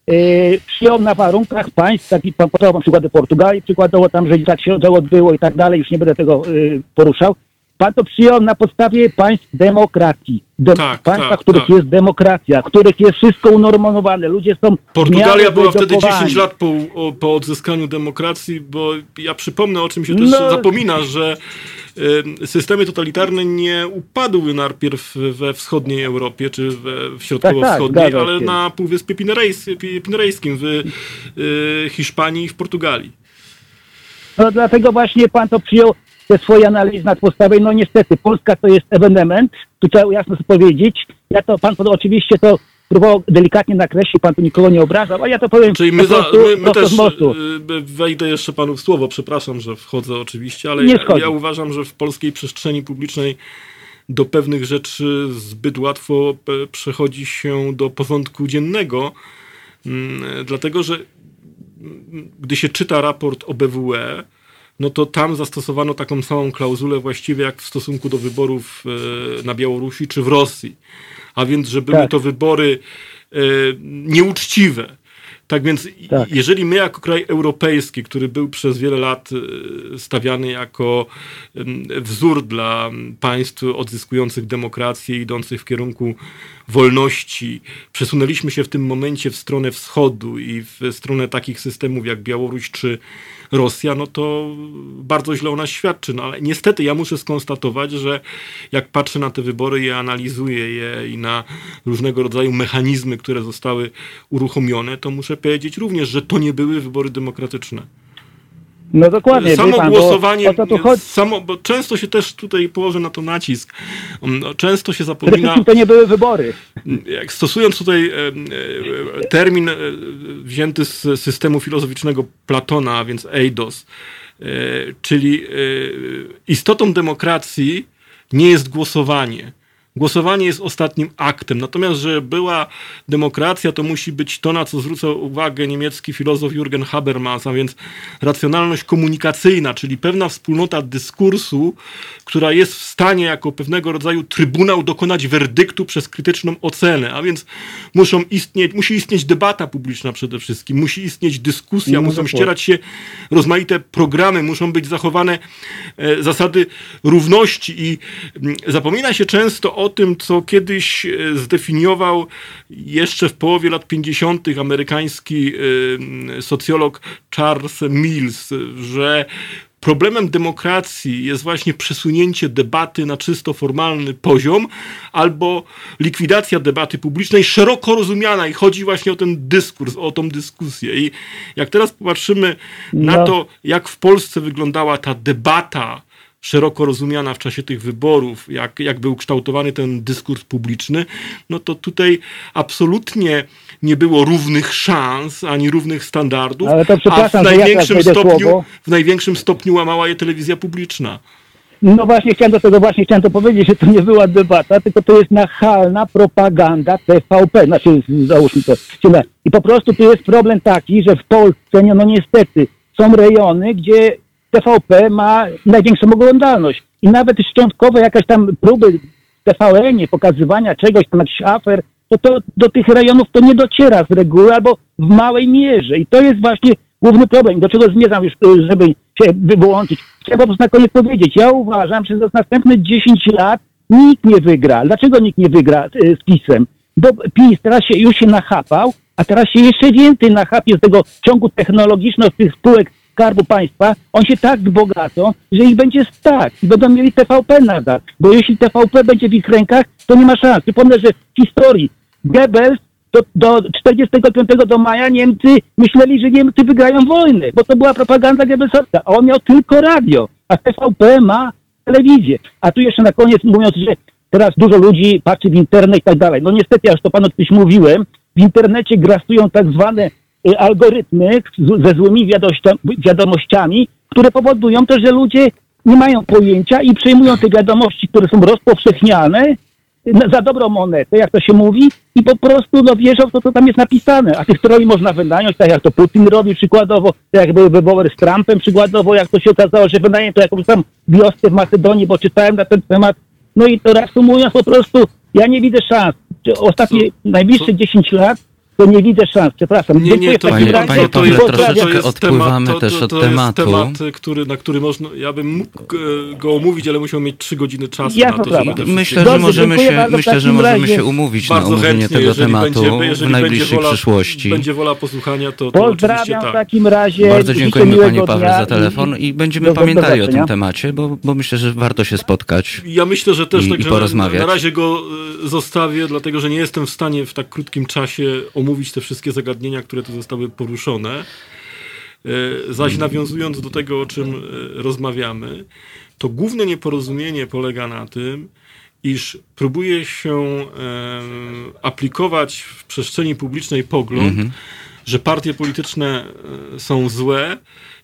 Yy, przyjął na warunkach państw, taki pan podał pan przykłady Portugalii, przykładowo tam, że tak się odbyło i tak dalej, już nie będę tego yy, poruszał. Pan to przyjął na podstawie państw demokracji. Dem- tak, państwa, tak, których tak. jest demokracja, których jest wszystko unormowane, ludzie są... Portugalia była wtedy dziesięć lat po, o, po odzyskaniu demokracji, bo ja przypomnę, o czym się też no. zapomina, że y, systemy totalitarne nie upadły najpierw we wschodniej Europie, czy we, w środkowo-wschodniej, tak, tak, ale się. na Półwyspie Pinerejskim, w y, Hiszpanii i w Portugalii. No dlatego właśnie pan to przyjął te swoje analizy na podstawie, no niestety, Polska to jest ewenement, tu trzeba jasno sobie powiedzieć, ja to, pan to, oczywiście to próbował delikatnie nakreślić, pan tu nikogo nie obrażał, a ja to powiem... Czyli my, za, my, my też, wejdę jeszcze panu w słowo, przepraszam, że wchodzę oczywiście, ale ja, ja uważam, że w polskiej przestrzeni publicznej do pewnych rzeczy zbyt łatwo przechodzi się do porządku dziennego, m, dlatego, że gdy się czyta raport O B W E, no to tam zastosowano taką samą klauzulę właściwie jak w stosunku do wyborów na Białorusi czy w Rosji. A więc, że były tak. to wybory nieuczciwe. Tak więc tak. jeżeli my jako kraj europejski, który był przez wiele lat stawiany jako wzór dla państw odzyskujących demokrację, idących w kierunku wolności, przesunęliśmy się w tym momencie w stronę wschodu i w stronę takich systemów jak Białoruś czy Rosja, no to bardzo źle o nas świadczy. No ale niestety ja muszę skonstatować, że jak patrzę na te wybory i analizuję je i na różnego rodzaju mechanizmy, które zostały uruchomione, to muszę powiedzieć również, że to nie były wybory demokratyczne. No dokładnie. Samo pan, głosowanie, bo, o to tu chodzi. Samo, bo często się też tutaj położę na to nacisk, często się zapomina... To nie były wybory. Jak stosując tutaj termin wzięty z systemu filozoficznego Platona, a więc eidos, czyli istotą demokracji nie jest głosowanie. Głosowanie jest ostatnim aktem. Natomiast, że była demokracja, to musi być to, na co zwróca uwagę niemiecki filozof Jürgen Habermas, a więc racjonalność komunikacyjna, czyli pewna wspólnota dyskursu, która jest w stanie jako pewnego rodzaju trybunał dokonać werdyktu przez krytyczną ocenę. A więc muszą istnieć, musi istnieć debata publiczna przede wszystkim, musi istnieć dyskusja, muszą ścierać się rozmaite programy, muszą być zachowane zasady równości i zapomina się często o o tym, co kiedyś zdefiniował jeszcze w połowie lat pięćdziesiątych amerykański socjolog Charles Mills, że problemem demokracji jest właśnie przesunięcie debaty na czysto formalny poziom albo likwidacja debaty publicznej szeroko rozumiana i chodzi właśnie o ten dyskurs, o tą dyskusję. I jak teraz popatrzymy no. na to, jak w Polsce wyglądała ta debata szeroko rozumiana w czasie tych wyborów, jak, jak był kształtowany ten dyskurs publiczny, no to tutaj absolutnie nie było równych szans, ani równych standardów, ale to, a w największym, ja stopniu, w największym stopniu łamała je telewizja publiczna. No właśnie, chciałem do tego właśnie chciałem to powiedzieć, że to nie była debata, tylko to jest nachalna propaganda T V P, znaczy załóżmy to. I po prostu tu jest problem taki, że w Polsce, no niestety, są rejony, gdzie T V P ma największą oglądalność i nawet szczątkowe jakieś tam próby T V N-ie pokazywania czegoś, tam jakichś afer, to, to do tych rejonów to nie dociera z reguły albo w małej mierze i to jest właśnie główny problem, do czego zmierzam już, żeby się wyłączyć. Chciałem po prostu na koniec powiedzieć, ja uważam, że za następne dziesięć lat nikt nie wygra. Dlaczego nikt nie wygra z PiS-em? Bo PiS teraz się już się nachapał, a teraz się jeszcze więcej nachapie z tego ciągu technologicznego, z tych spółek Skarbu Państwa, on się tak bogacą, że ich będzie stać i będą mieli T V P nadal, bo jeśli T V P będzie w ich rękach, to nie ma szans. Przypomnę, że w historii Goebbels do, do czterdziestego piątego do maja Niemcy myśleli, że Niemcy wygrają wojnę, bo to była propaganda goebbelsowska, a on miał tylko radio, a T V P ma telewizję. A tu jeszcze na koniec mówiąc, że teraz dużo ludzi patrzy w internet i tak dalej. No niestety, aż to panu kiedyś mówiłem, w internecie grasują tak zwane algorytmy ze złymi wiadomościami, które powodują to, że ludzie nie mają pojęcia i przyjmują te wiadomości, które są rozpowszechniane za dobrą monetę, jak to się mówi, i po prostu no, wierzą w to, co tam jest napisane. A tych troli można wynająć, tak jak to Putin robi przykładowo, tak jak były wybory z Trumpem przykładowo, jak to się okazało, że wynajem to jakąś tam wioskę w Macedonii, bo czytałem na ten temat. No i to reasumując po prostu, ja nie widzę szans. Ostatnie, najbliższe dziesięć lat to nie widzę szans, przepraszam. Nie, nie, to, panie, panie, panie Pawle, troszeczkę odpływamy temat, to, też to, to od tematu. To jest temat, który, na który można, ja bym mógł go omówić, ale musiał mieć trzy godziny czasu ja na to, żeby to myślę, że możemy się, myślę, że możemy się umówić na omówienie chętnie, tego jeżeli tematu będzie, jeżeli w najbliższej będzie wola, przyszłości. będzie wola posłuchania, to, to Pozdrawiam tak. w takim razie. Bardzo dziękujemy, panie Pawle, za telefon i, i będziemy do pamiętali do o tym temacie, bo, bo myślę, że warto się spotkać ja myślę, że też i porozmawiać. Na razie go zostawię, dlatego, że nie jestem w stanie w tak krótkim czasie omówić te wszystkie zagadnienia, które tu zostały poruszone. Zaś nawiązując do tego, o czym rozmawiamy, to główne nieporozumienie polega na tym, iż próbuje się aplikować w przestrzeni publicznej pogląd, mhm. że partie polityczne są złe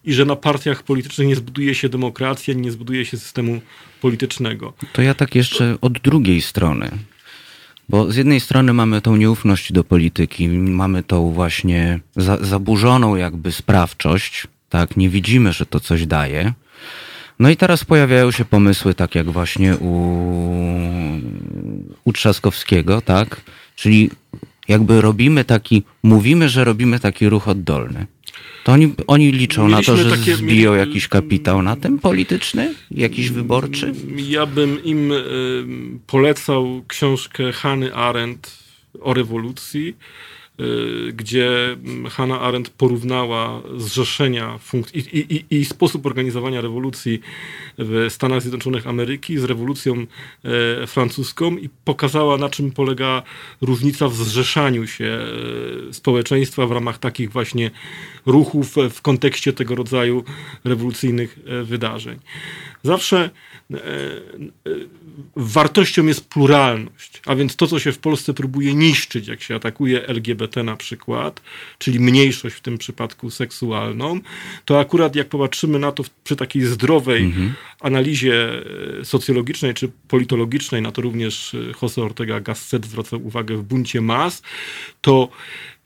i że na partiach politycznych nie zbuduje się demokracji, nie zbuduje się systemu politycznego. To ja tak jeszcze od drugiej strony. Bo z jednej strony mamy tą nieufność do polityki, mamy tą właśnie za, zaburzoną jakby sprawczość, tak, nie widzimy, że to coś daje. No i teraz pojawiają się pomysły, tak jak właśnie u, u Trzaskowskiego, tak, czyli jakby robimy taki, mówimy, że robimy taki ruch oddolny. To oni, oni liczą Mieliśmy na to, że takie, zbiją mieli... jakiś kapitał na tym polityczny? Jakiś wyborczy? Ja bym im y, polecał książkę Hanny Arendt o rewolucji, y, gdzie Hanna Arendt porównała zrzeszenia funk- i, i, i, i sposób organizowania rewolucji w Stanach Zjednoczonych Ameryki z rewolucją y, francuską i pokazała, na czym polega różnica w zrzeszaniu się y, społeczeństwa w ramach takich właśnie ruchów w kontekście tego rodzaju rewolucyjnych wydarzeń. Zawsze e, e, wartością jest pluralność, a więc to, co się w Polsce próbuje niszczyć, jak się atakuje L G B T na przykład, czyli mniejszość w tym przypadku seksualną, to akurat jak popatrzymy na to w, przy takiej zdrowej mhm. analizie socjologicznej czy politologicznej, na to również José Ortega Gasset zwraca uwagę w Buncie Mas, to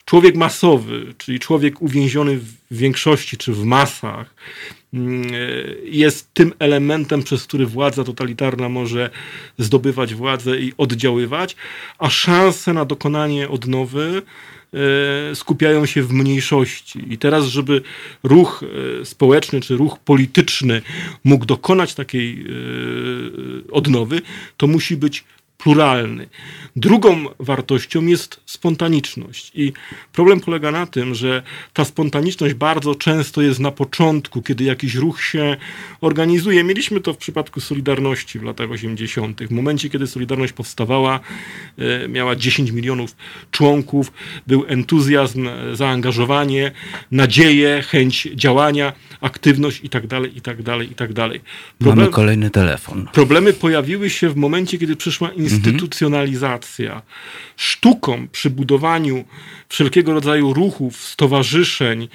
człowiek masowy, czyli człowiek uwięziony w większości czy w masach, jest tym elementem, przez który władza totalitarna może zdobywać władzę i oddziaływać, a szanse na dokonanie odnowy skupiają się w mniejszości. I teraz, żeby ruch społeczny czy ruch polityczny mógł dokonać takiej odnowy, to musi być pluralny. Drugą wartością jest spontaniczność. I problem polega na tym, że ta spontaniczność bardzo często jest na początku, kiedy jakiś ruch się organizuje. Mieliśmy to w przypadku Solidarności w latach osiemdziesiątych. W momencie, kiedy Solidarność powstawała, miała dziesięć milionów członków, był entuzjazm, zaangażowanie, nadzieję, chęć działania, aktywność i tak dalej, i tak dalej, i tak dalej. Problem, Mamy kolejny telefon. Problemy pojawiły się w momencie, kiedy przyszła instytucjonalizacja. Sztuką przy budowaniu wszelkiego rodzaju ruchów, stowarzyszeń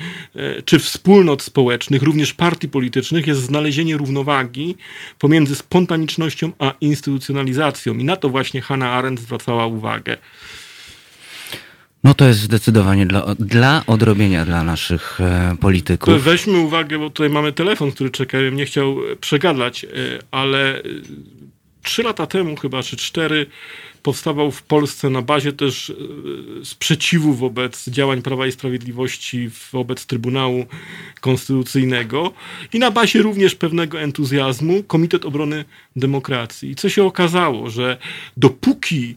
czy wspólnot społecznych, również partii politycznych, jest znalezienie równowagi pomiędzy spontanicznością a instytucjonalizacją. I na to właśnie Hannah Arendt zwracała uwagę. No to jest zdecydowanie dla, dla odrobienia dla naszych e, polityków. Weźmy uwagę, bo tutaj mamy telefon, który czeka, nie chciał przegadać, ale Trzy lata temu chyba, czy cztery, powstawał w Polsce na bazie też sprzeciwu wobec działań Prawa i Sprawiedliwości, wobec Trybunału Konstytucyjnego i na bazie również pewnego entuzjazmu Komitet Obrony Demokracji. I co się okazało, że dopóki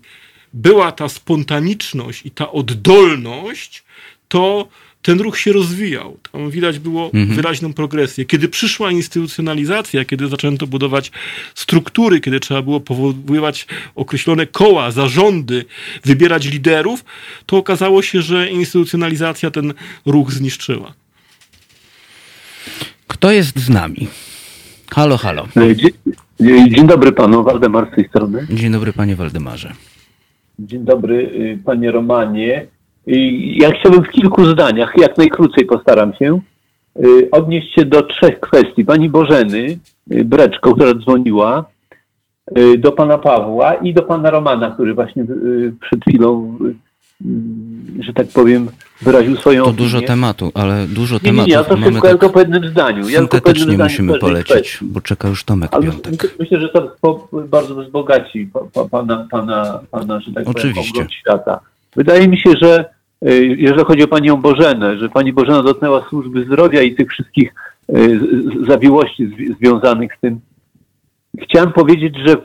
była ta spontaniczność i ta oddolność, to ten ruch się rozwijał. Tam widać było mhm. wyraźną progresję. Kiedy przyszła instytucjonalizacja, kiedy zaczęto budować struktury, kiedy trzeba było powoływać określone koła, zarządy, wybierać liderów, to okazało się, że instytucjonalizacja ten ruch zniszczyła. Kto jest z nami? Halo, halo. Dzień, dzień dobry panu, Waldemar z tej strony. Dzień dobry panie Waldemarze. Dzień dobry panie Romanie. Ja chciałbym w kilku zdaniach, jak najkrócej postaram się, odnieść się do trzech kwestii. Pani Bożeny Breczko, która dzwoniła, do pana Pawła i do pana Romana, który właśnie przed chwilą, że tak powiem, wyraził swoją opinię. To dużo tematu, ale dużo nie, tematów. Nie, ja to mamy tylko tak tylko po jednym zdaniu. Ja syntetycznie musimy polecić, kwestii. Bo czeka już Tomek ale Piątek. Myślę, że to bardzo wzbogaci pana, pana, pana że tak Oczywiście. powiem, świata. Wydaje mi się, że jeżeli chodzi o panią Bożenę, że pani Bożena dotknęła służby zdrowia i tych wszystkich zawiłości związanych z tym. Chciałem powiedzieć, że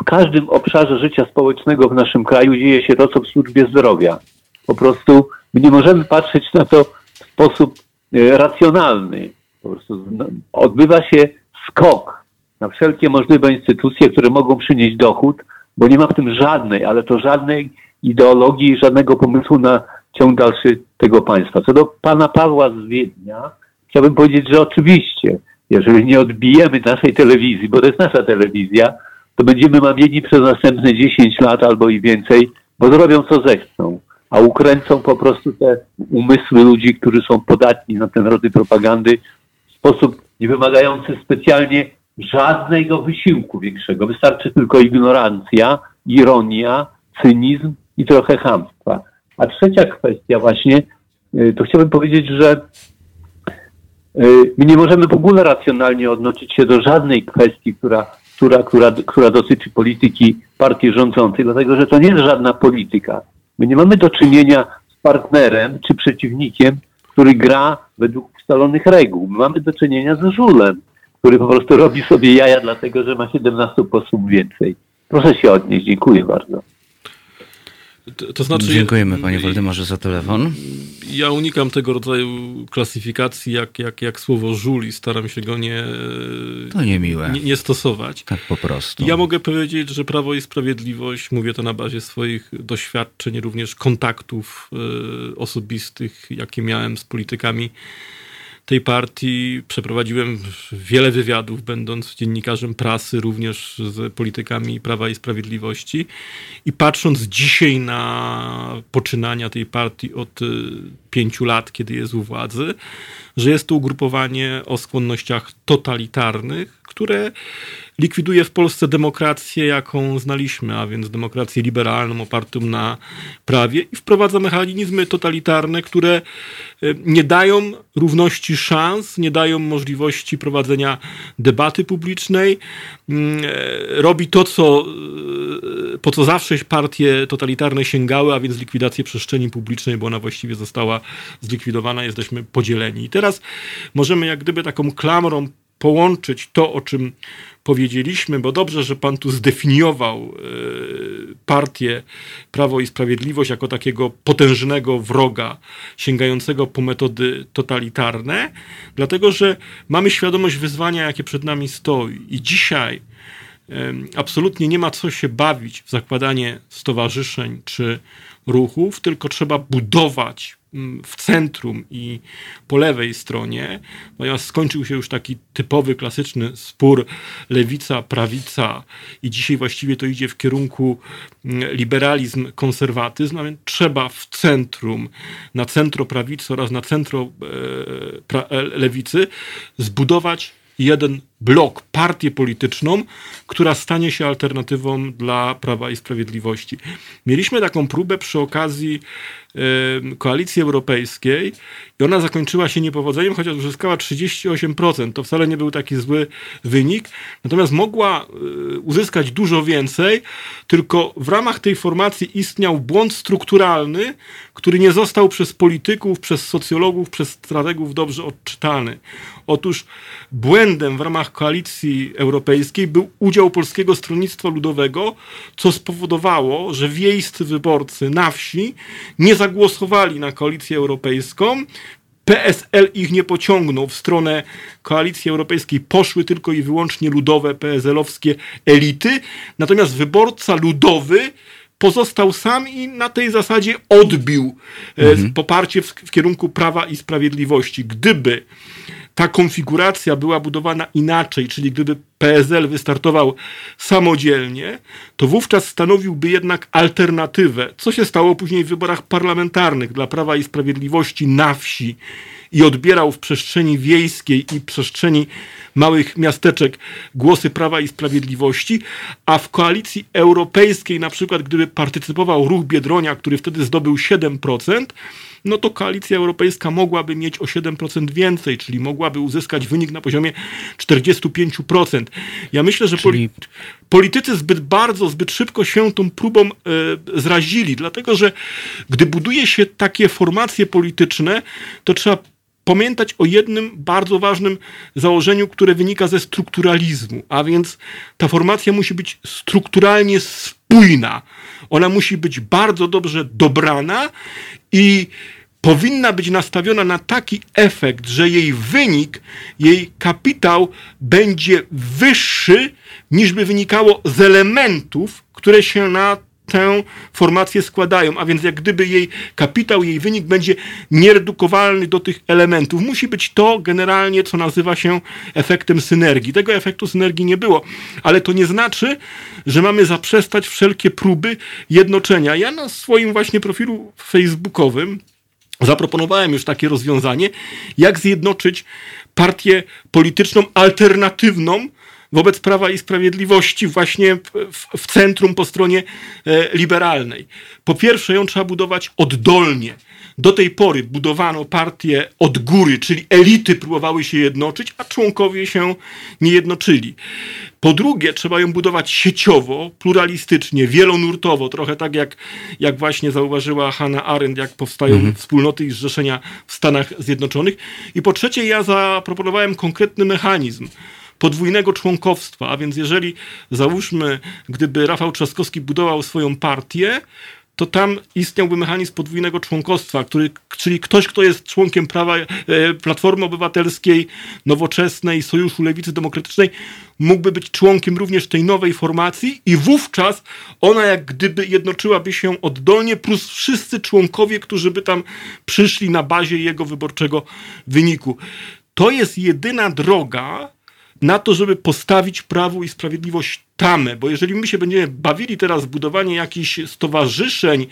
w każdym obszarze życia społecznego w naszym kraju dzieje się to, co w służbie zdrowia. Po prostu my nie możemy patrzeć na to w sposób racjonalny. Po prostu odbywa się skok na wszelkie możliwe instytucje, które mogą przynieść dochód, bo nie ma w tym żadnej, ale to żadnej ideologii, żadnego pomysłu na ciąg dalszy tego państwa. Co do pana Pawła z Wiednia, chciałbym powiedzieć, że oczywiście, jeżeli nie odbijemy naszej telewizji, bo to jest nasza telewizja, to będziemy mamieni przez następne dziesięć lat albo i więcej, bo zrobią co zechcą, a ukręcą po prostu te umysły ludzi, którzy są podatni na ten rodzaj propagandy w sposób niewymagający specjalnie żadnego wysiłku większego. Wystarczy tylko ignorancja, ironia, cynizm i trochę chamstwa. A trzecia kwestia właśnie, to chciałbym powiedzieć, że my nie możemy w ogóle racjonalnie odnosić się do żadnej kwestii, która, która, która, która dotyczy polityki partii rządzącej, dlatego że to nie jest żadna polityka. My nie mamy do czynienia z partnerem czy przeciwnikiem, który gra według ustalonych reguł. My mamy do czynienia z żulem, który po prostu robi sobie jaja dlatego, że ma siedemnastu posłów więcej. Proszę się odnieść. Dziękuję bardzo. To, to znaczy, dziękujemy panie Waldemarze za telefon. Ja unikam tego rodzaju klasyfikacji jak, jak, jak słowo żul i staram się go nie, to niemiłe. nie, nie stosować. Tak po prostu. Ja mogę powiedzieć, że Prawo i Sprawiedliwość, mówię to na bazie swoich doświadczeń, również kontaktów y, osobistych, jakie miałem z politykami tej partii. Przeprowadziłem wiele wywiadów, będąc dziennikarzem prasy, również z politykami Prawa i Sprawiedliwości. I patrząc dzisiaj na poczynania tej partii od pięciu lat, kiedy jest u władzy, że jest to ugrupowanie o skłonnościach totalitarnych, które likwiduje w Polsce demokrację, jaką znaliśmy, a więc demokrację liberalną, opartą na prawie i wprowadza mechanizmy totalitarne, które nie dają równości szans, nie dają możliwości prowadzenia debaty publicznej. Robi to, co, po co zawsze partie totalitarne sięgały, a więc likwidację przestrzeni publicznej, bo ona właściwie została zlikwidowana, jesteśmy podzieleni. I teraz możemy jak gdyby taką klamrą połączyć to, o czym powiedzieliśmy, bo dobrze, że pan tu zdefiniował partię Prawo i Sprawiedliwość jako takiego potężnego wroga sięgającego po metody totalitarne, dlatego, że mamy świadomość wyzwania, jakie przed nami stoi i dzisiaj absolutnie nie ma co się bawić w zakładanie stowarzyszeń czy ruchów, tylko trzeba budować w centrum i po lewej stronie, ponieważ skończył się już taki typowy, klasyczny spór lewica-prawica i dzisiaj właściwie to idzie w kierunku liberalizm-konserwatyzm, a więc trzeba w centrum, na centroprawicy oraz na centrolewicy zbudować jeden blok, partię polityczną, która stanie się alternatywą dla Prawa i Sprawiedliwości. Mieliśmy taką próbę przy okazji y, Koalicji Europejskiej i ona zakończyła się niepowodzeniem, chociaż uzyskała trzydzieści osiem procent. To wcale nie był taki zły wynik. Natomiast mogła y, uzyskać dużo więcej, tylko w ramach tej formacji istniał błąd strukturalny, który nie został przez polityków, przez socjologów, przez strategów dobrze odczytany. Otóż błędem w ramach Koalicji Europejskiej był udział Polskiego Stronnictwa Ludowego, co spowodowało, że wiejscy wyborcy na wsi nie zagłosowali na Koalicję Europejską. P S L ich nie pociągnął w stronę Koalicji Europejskiej. Poszły tylko i wyłącznie ludowe, P S L-owskie elity. Natomiast wyborca ludowy pozostał sam i na tej zasadzie odbił mhm. poparcie w, w kierunku Prawa i Sprawiedliwości. Gdyby ta konfiguracja była budowana inaczej, czyli gdyby P S L wystartował samodzielnie, to wówczas stanowiłby jednak alternatywę, co się stało później w wyborach parlamentarnych dla Prawa i Sprawiedliwości na wsi i odbierał w przestrzeni wiejskiej i przestrzeni małych miasteczek głosy Prawa i Sprawiedliwości, a w Koalicji Europejskiej na przykład gdyby partycypował ruch Biedronia, który wtedy zdobył siedem procent, no to Koalicja Europejska mogłaby mieć o siedem procent więcej, czyli mogłaby uzyskać wynik na poziomie czterdzieści pięć procent. Ja myślę, że czyli... politycy zbyt bardzo, zbyt szybko się tą próbą e, zrazili, dlatego że gdy buduje się takie formacje polityczne, to trzeba pamiętać o jednym bardzo ważnym założeniu, które wynika ze strukturalizmu, a więc ta formacja musi być strukturalnie spójna. Ona musi być bardzo dobrze dobrana i powinna być nastawiona na taki efekt, że jej wynik, jej kapitał będzie wyższy niż by wynikało z elementów, które się na tę formację składają, a więc jak gdyby jej kapitał, jej wynik będzie nieredukowalny do tych elementów. Musi być to generalnie, co nazywa się efektem synergii. Tego efektu synergii nie było, ale to nie znaczy, że mamy zaprzestać wszelkie próby jednoczenia. Ja na swoim właśnie profilu facebookowym zaproponowałem już takie rozwiązanie, jak zjednoczyć partię polityczną alternatywną wobec Prawa i Sprawiedliwości właśnie w, w centrum po stronie e, liberalnej. Po pierwsze ją trzeba budować oddolnie. Do tej pory budowano partię od góry, czyli elity próbowały się jednoczyć, a członkowie się nie jednoczyli. Po drugie, trzeba ją budować sieciowo, pluralistycznie, wielonurtowo, trochę tak jak, jak właśnie zauważyła Hannah Arendt, jak powstają mhm. wspólnoty i zrzeszenia w Stanach Zjednoczonych. I po trzecie, ja zaproponowałem konkretny mechanizm podwójnego członkowstwa, a więc jeżeli, załóżmy, gdyby Rafał Trzaskowski budował swoją partię, to tam istniałby mechanizm podwójnego członkostwa, który, czyli ktoś, kto jest członkiem prawa, Platformy Obywatelskiej, Nowoczesnej, Sojuszu Lewicy Demokratycznej, mógłby być członkiem również tej nowej formacji i wówczas ona jak gdyby jednoczyłaby się oddolnie, plus wszyscy członkowie, którzy by tam przyszli na bazie jego wyborczego wyniku. To jest jedyna droga na to, żeby postawić Prawu i Sprawiedliwość tamę, bo jeżeli my się będziemy bawili teraz w budowanie jakichś stowarzyszeń,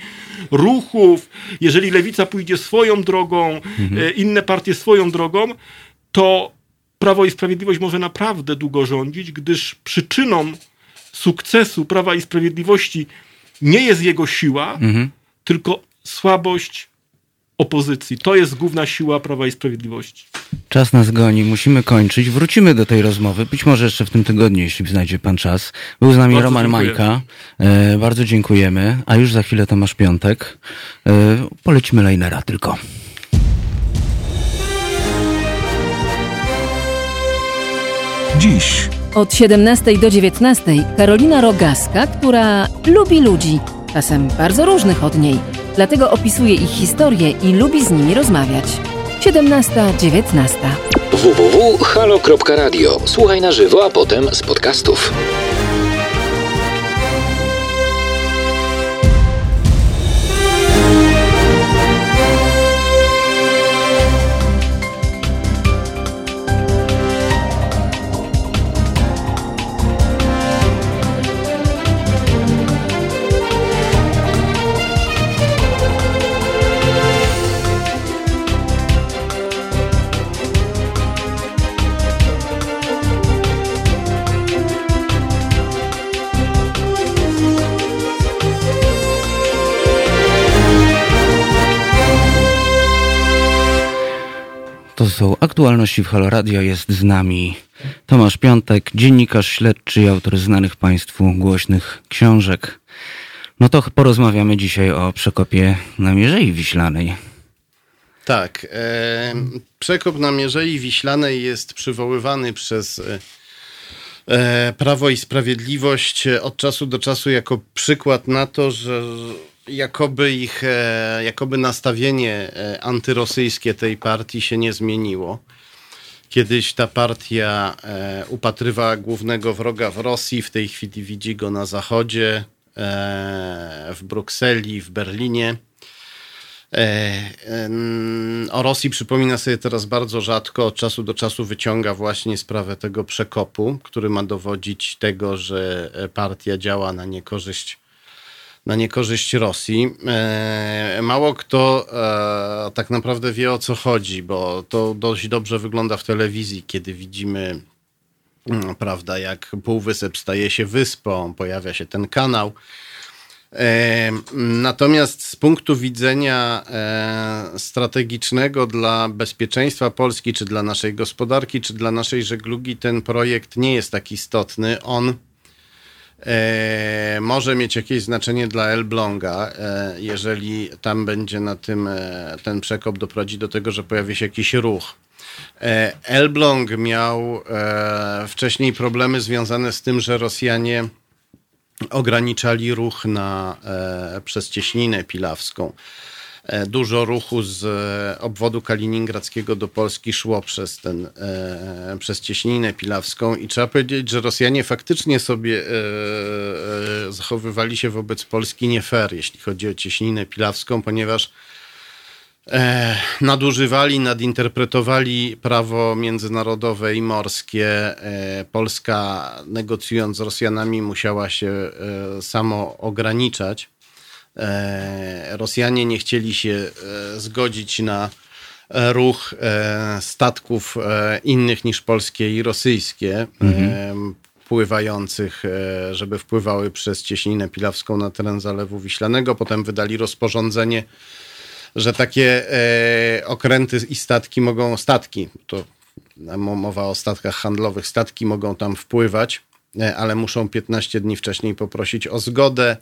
ruchów, jeżeli lewica pójdzie swoją drogą, mhm. inne partie swoją drogą, to Prawo i Sprawiedliwość może naprawdę długo rządzić, gdyż przyczyną sukcesu Prawa i Sprawiedliwości nie jest jego siła, mhm. tylko słabość opozycji. To jest główna siła Prawa i Sprawiedliwości. Czas nas goni, musimy kończyć. Wrócimy do tej rozmowy, być może jeszcze w tym tygodniu, jeśli znajdzie pan czas. Był z nami bardzo Roman dziękuję. Mańka. E, bardzo dziękujemy. A już za chwilę Tomasz Piątek. E, polecimy linera tylko. Dziś. Od siedemnastej do dziewiętnastej Karolina Rogaska, która lubi ludzi, czasem bardzo różnych od niej. Dlatego opisuje ich historię i lubi z nimi rozmawiać. siedemnasta dziewiętnasta w w w kropka halo kropka radio. Słuchaj na żywo, a potem z podcastów. To są aktualności w Halo Radio. Jest z nami Tomasz Piątek, dziennikarz śledczy i autor znanych Państwu głośnych książek. No to porozmawiamy dzisiaj o przekopie na Mierzei Wiślanej. Tak. E, przekop na Mierzei Wiślanej jest przywoływany przez e, Prawo i Sprawiedliwość od czasu do czasu jako przykład na to, że Jakoby ich, jakoby nastawienie antyrosyjskie tej partii się nie zmieniło. Kiedyś ta partia upatrywała głównego wroga w Rosji, w tej chwili widzi go na Zachodzie, w Brukseli, w Berlinie. O Rosji przypomina sobie teraz bardzo rzadko, od czasu do czasu wyciąga właśnie sprawę tego przekopu, który ma dowodzić tego, że partia działa na niekorzyść na niekorzyść Rosji. Mało kto tak naprawdę wie, o co chodzi, bo to dość dobrze wygląda w telewizji, kiedy widzimy, prawda, jak półwysep staje się wyspą, pojawia się ten kanał. Natomiast z punktu widzenia strategicznego dla bezpieczeństwa Polski, czy dla naszej gospodarki, czy dla naszej żeglugi, ten projekt nie jest tak istotny. On E, może mieć jakieś znaczenie dla Elbląga, e, jeżeli tam będzie na tym, e, ten przekop doprowadzi do tego, że pojawi się jakiś ruch. E, Elbląg miał e, wcześniej problemy związane z tym, że Rosjanie ograniczali ruch na, e, przez Cieśninę Pilawską. E, dużo ruchu z e, obwodu kaliningradzkiego do Polski szło przez, ten, e, przez Cieśninę Pilawską i trzeba powiedzieć, że Rosjanie faktycznie sobie e, e, zachowywali się wobec Polski nie fair, jeśli chodzi o Cieśninę Pilawską, ponieważ e, nadużywali, nadinterpretowali prawo międzynarodowe i morskie. E, Polska, negocjując z Rosjanami, musiała się e, samo ograniczać. Rosjanie nie chcieli się zgodzić na ruch statków innych niż polskie i rosyjskie, mhm. pływających, żeby wpływały przez Cieśninę Pilawską na teren Zalewu Wiślanego. Potem wydali rozporządzenie że takie e, okręty i statki mogą, statki, to mowa o statkach handlowych, statki mogą tam wpływać, e, ale muszą piętnaście dni wcześniej poprosić o zgodę.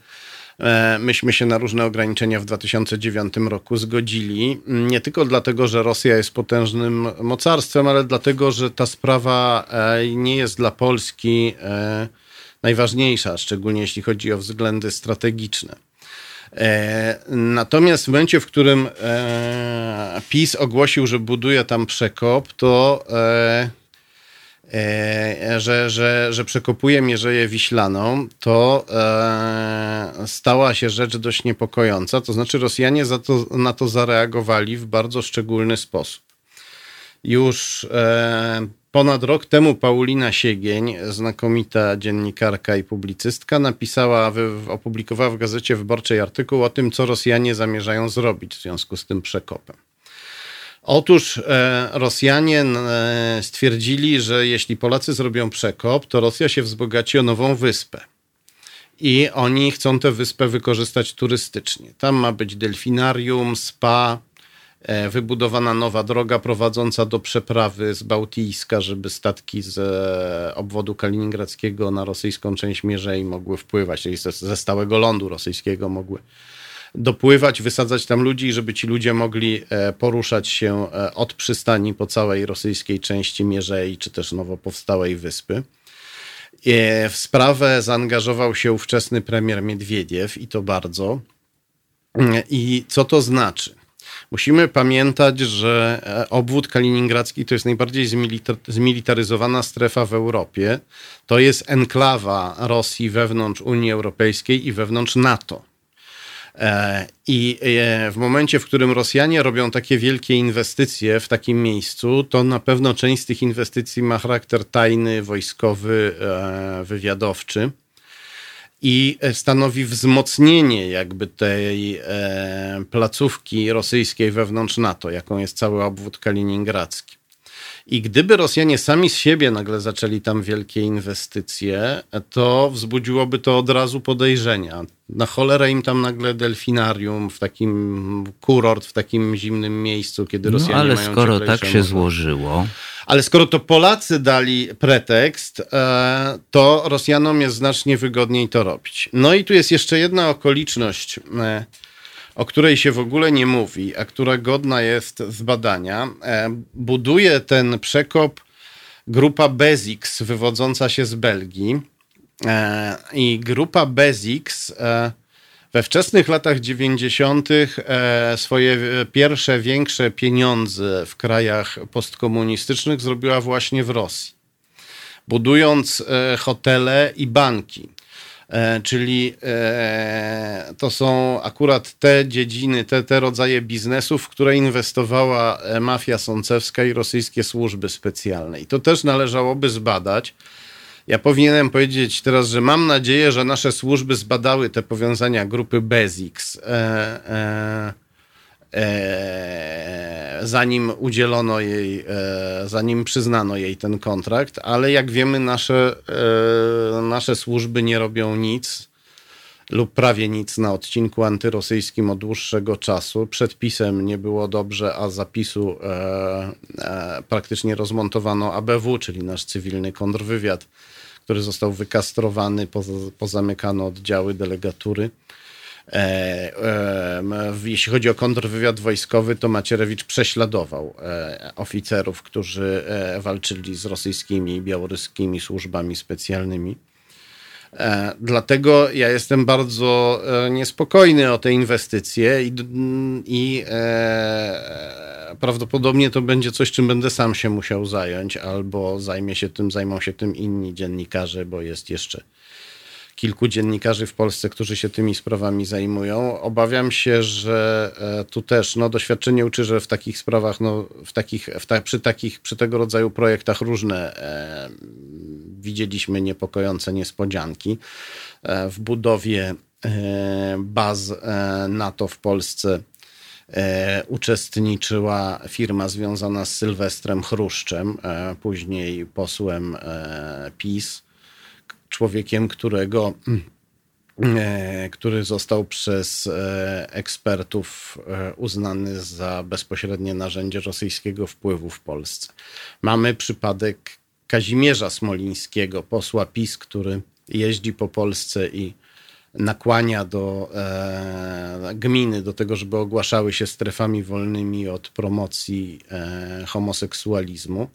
Myśmy się na różne ograniczenia w dwa tysiące dziewiątym roku zgodzili. Nie tylko dlatego, że Rosja jest potężnym mocarstwem, ale dlatego, że ta sprawa nie jest dla Polski najważniejsza, szczególnie jeśli chodzi o względy strategiczne. Natomiast w momencie, w którym PiS ogłosił, że buduje tam przekop, to... E, że, że, że przekopuje Mierzeję Wiślaną, to e, stała się rzecz dość niepokojąca. To znaczy Rosjanie za to, na to zareagowali w bardzo szczególny sposób. Już e, ponad rok temu Paulina Siegień, znakomita dziennikarka i publicystka, napisała, w, opublikowała w Gazecie Wyborczej artykuł o tym, co Rosjanie zamierzają zrobić w związku z tym przekopem. Otóż Rosjanie stwierdzili, że jeśli Polacy zrobią przekop, to Rosja się wzbogaci o nową wyspę. I oni chcą tę wyspę wykorzystać turystycznie. Tam ma być delfinarium, spa, wybudowana nowa droga prowadząca do przeprawy z Bałtyjska, żeby statki z obwodu kaliningradzkiego na rosyjską część Mierzei mogły wpływać, czyli ze stałego lądu rosyjskiego mogły dopływać, wysadzać tam ludzi, żeby ci ludzie mogli poruszać się od przystani po całej rosyjskiej części Mierzei, czy też nowo powstałej wyspy. W sprawę zaangażował się ówczesny premier Miedwiediew i to bardzo. I co to znaczy? Musimy pamiętać, że obwód kaliningradzki to jest najbardziej zmilita- zmilitaryzowana strefa w Europie. To jest enklawa Rosji wewnątrz Unii Europejskiej i wewnątrz NATO. I w momencie, w którym Rosjanie robią takie wielkie inwestycje w takim miejscu, to na pewno część z tych inwestycji ma charakter tajny, wojskowy, wywiadowczy i stanowi wzmocnienie jakby tej placówki rosyjskiej wewnątrz NATO, jaką jest cały obwód kaliningradzki. I gdyby Rosjanie sami z siebie nagle zaczęli tam wielkie inwestycje, to wzbudziłoby to od razu podejrzenia. Na cholerę im tam nagle delfinarium, w takim kurort, w takim zimnym miejscu, kiedy Rosjanie mają... No ale mają skoro tak się złożyło... Ale skoro to Polacy dali pretekst, to Rosjanom jest znacznie wygodniej to robić. No i tu jest jeszcze jedna okoliczność, o której się w ogóle nie mówi, a która godna jest zbadania. Buduje ten przekop grupa Besix, wywodząca się z Belgii. I grupa Besix we wczesnych latach dziewięćdziesiątych swoje pierwsze większe pieniądze w krajach postkomunistycznych zrobiła właśnie w Rosji, budując hotele i banki. Czyli to są akurat te dziedziny, te, te rodzaje biznesów, w które inwestowała mafia sącewska i rosyjskie służby specjalne. I to też należałoby zbadać. Ja powinienem powiedzieć teraz, że mam nadzieję, że nasze służby zbadały te powiązania grupy Besix, e, e, e, zanim udzielono jej, e, zanim przyznano jej ten kontrakt, ale jak wiemy, nasze, e, nasze służby nie robią nic lub prawie nic na odcinku antyrosyjskim od dłuższego czasu. Przed PiS-em nie było dobrze, a za PiS-u e, e, praktycznie rozmontowano A B W, czyli nasz cywilny kontrwywiad, który został wykastrowany, poz, pozamykano oddziały, delegatury. E, e, jeśli chodzi o kontrwywiad wojskowy, to Macierewicz prześladował e, oficerów, którzy e, walczyli z rosyjskimi i białoruskimi służbami specjalnymi. Dlatego ja jestem bardzo niespokojny o te inwestycje i, i e, prawdopodobnie to będzie coś, czym będę sam się musiał zająć, albo zajmie się tym, zajmą się tym inni dziennikarze, bo jest jeszcze kilku dziennikarzy w Polsce, którzy się tymi sprawami zajmują. Obawiam się, że tu też no, doświadczenie uczy, że w takich sprawach, no, w takich, w ta, przy, takich, przy tego rodzaju projektach różne e, widzieliśmy niepokojące niespodzianki. E, w budowie e, baz e, NATO w Polsce e, uczestniczyła firma związana z Sylwestrem Chruszczem, e, później posłem e, PiS. Człowiekiem, którego który został przez ekspertów uznany za bezpośrednie narzędzie rosyjskiego wpływu w Polsce. Mamy przypadek Kazimierza Smolińskiego, posła PiS, który jeździ po Polsce i nakłania do e, gminy do tego, żeby ogłaszały się strefami wolnymi od promocji e, homoseksualizmu.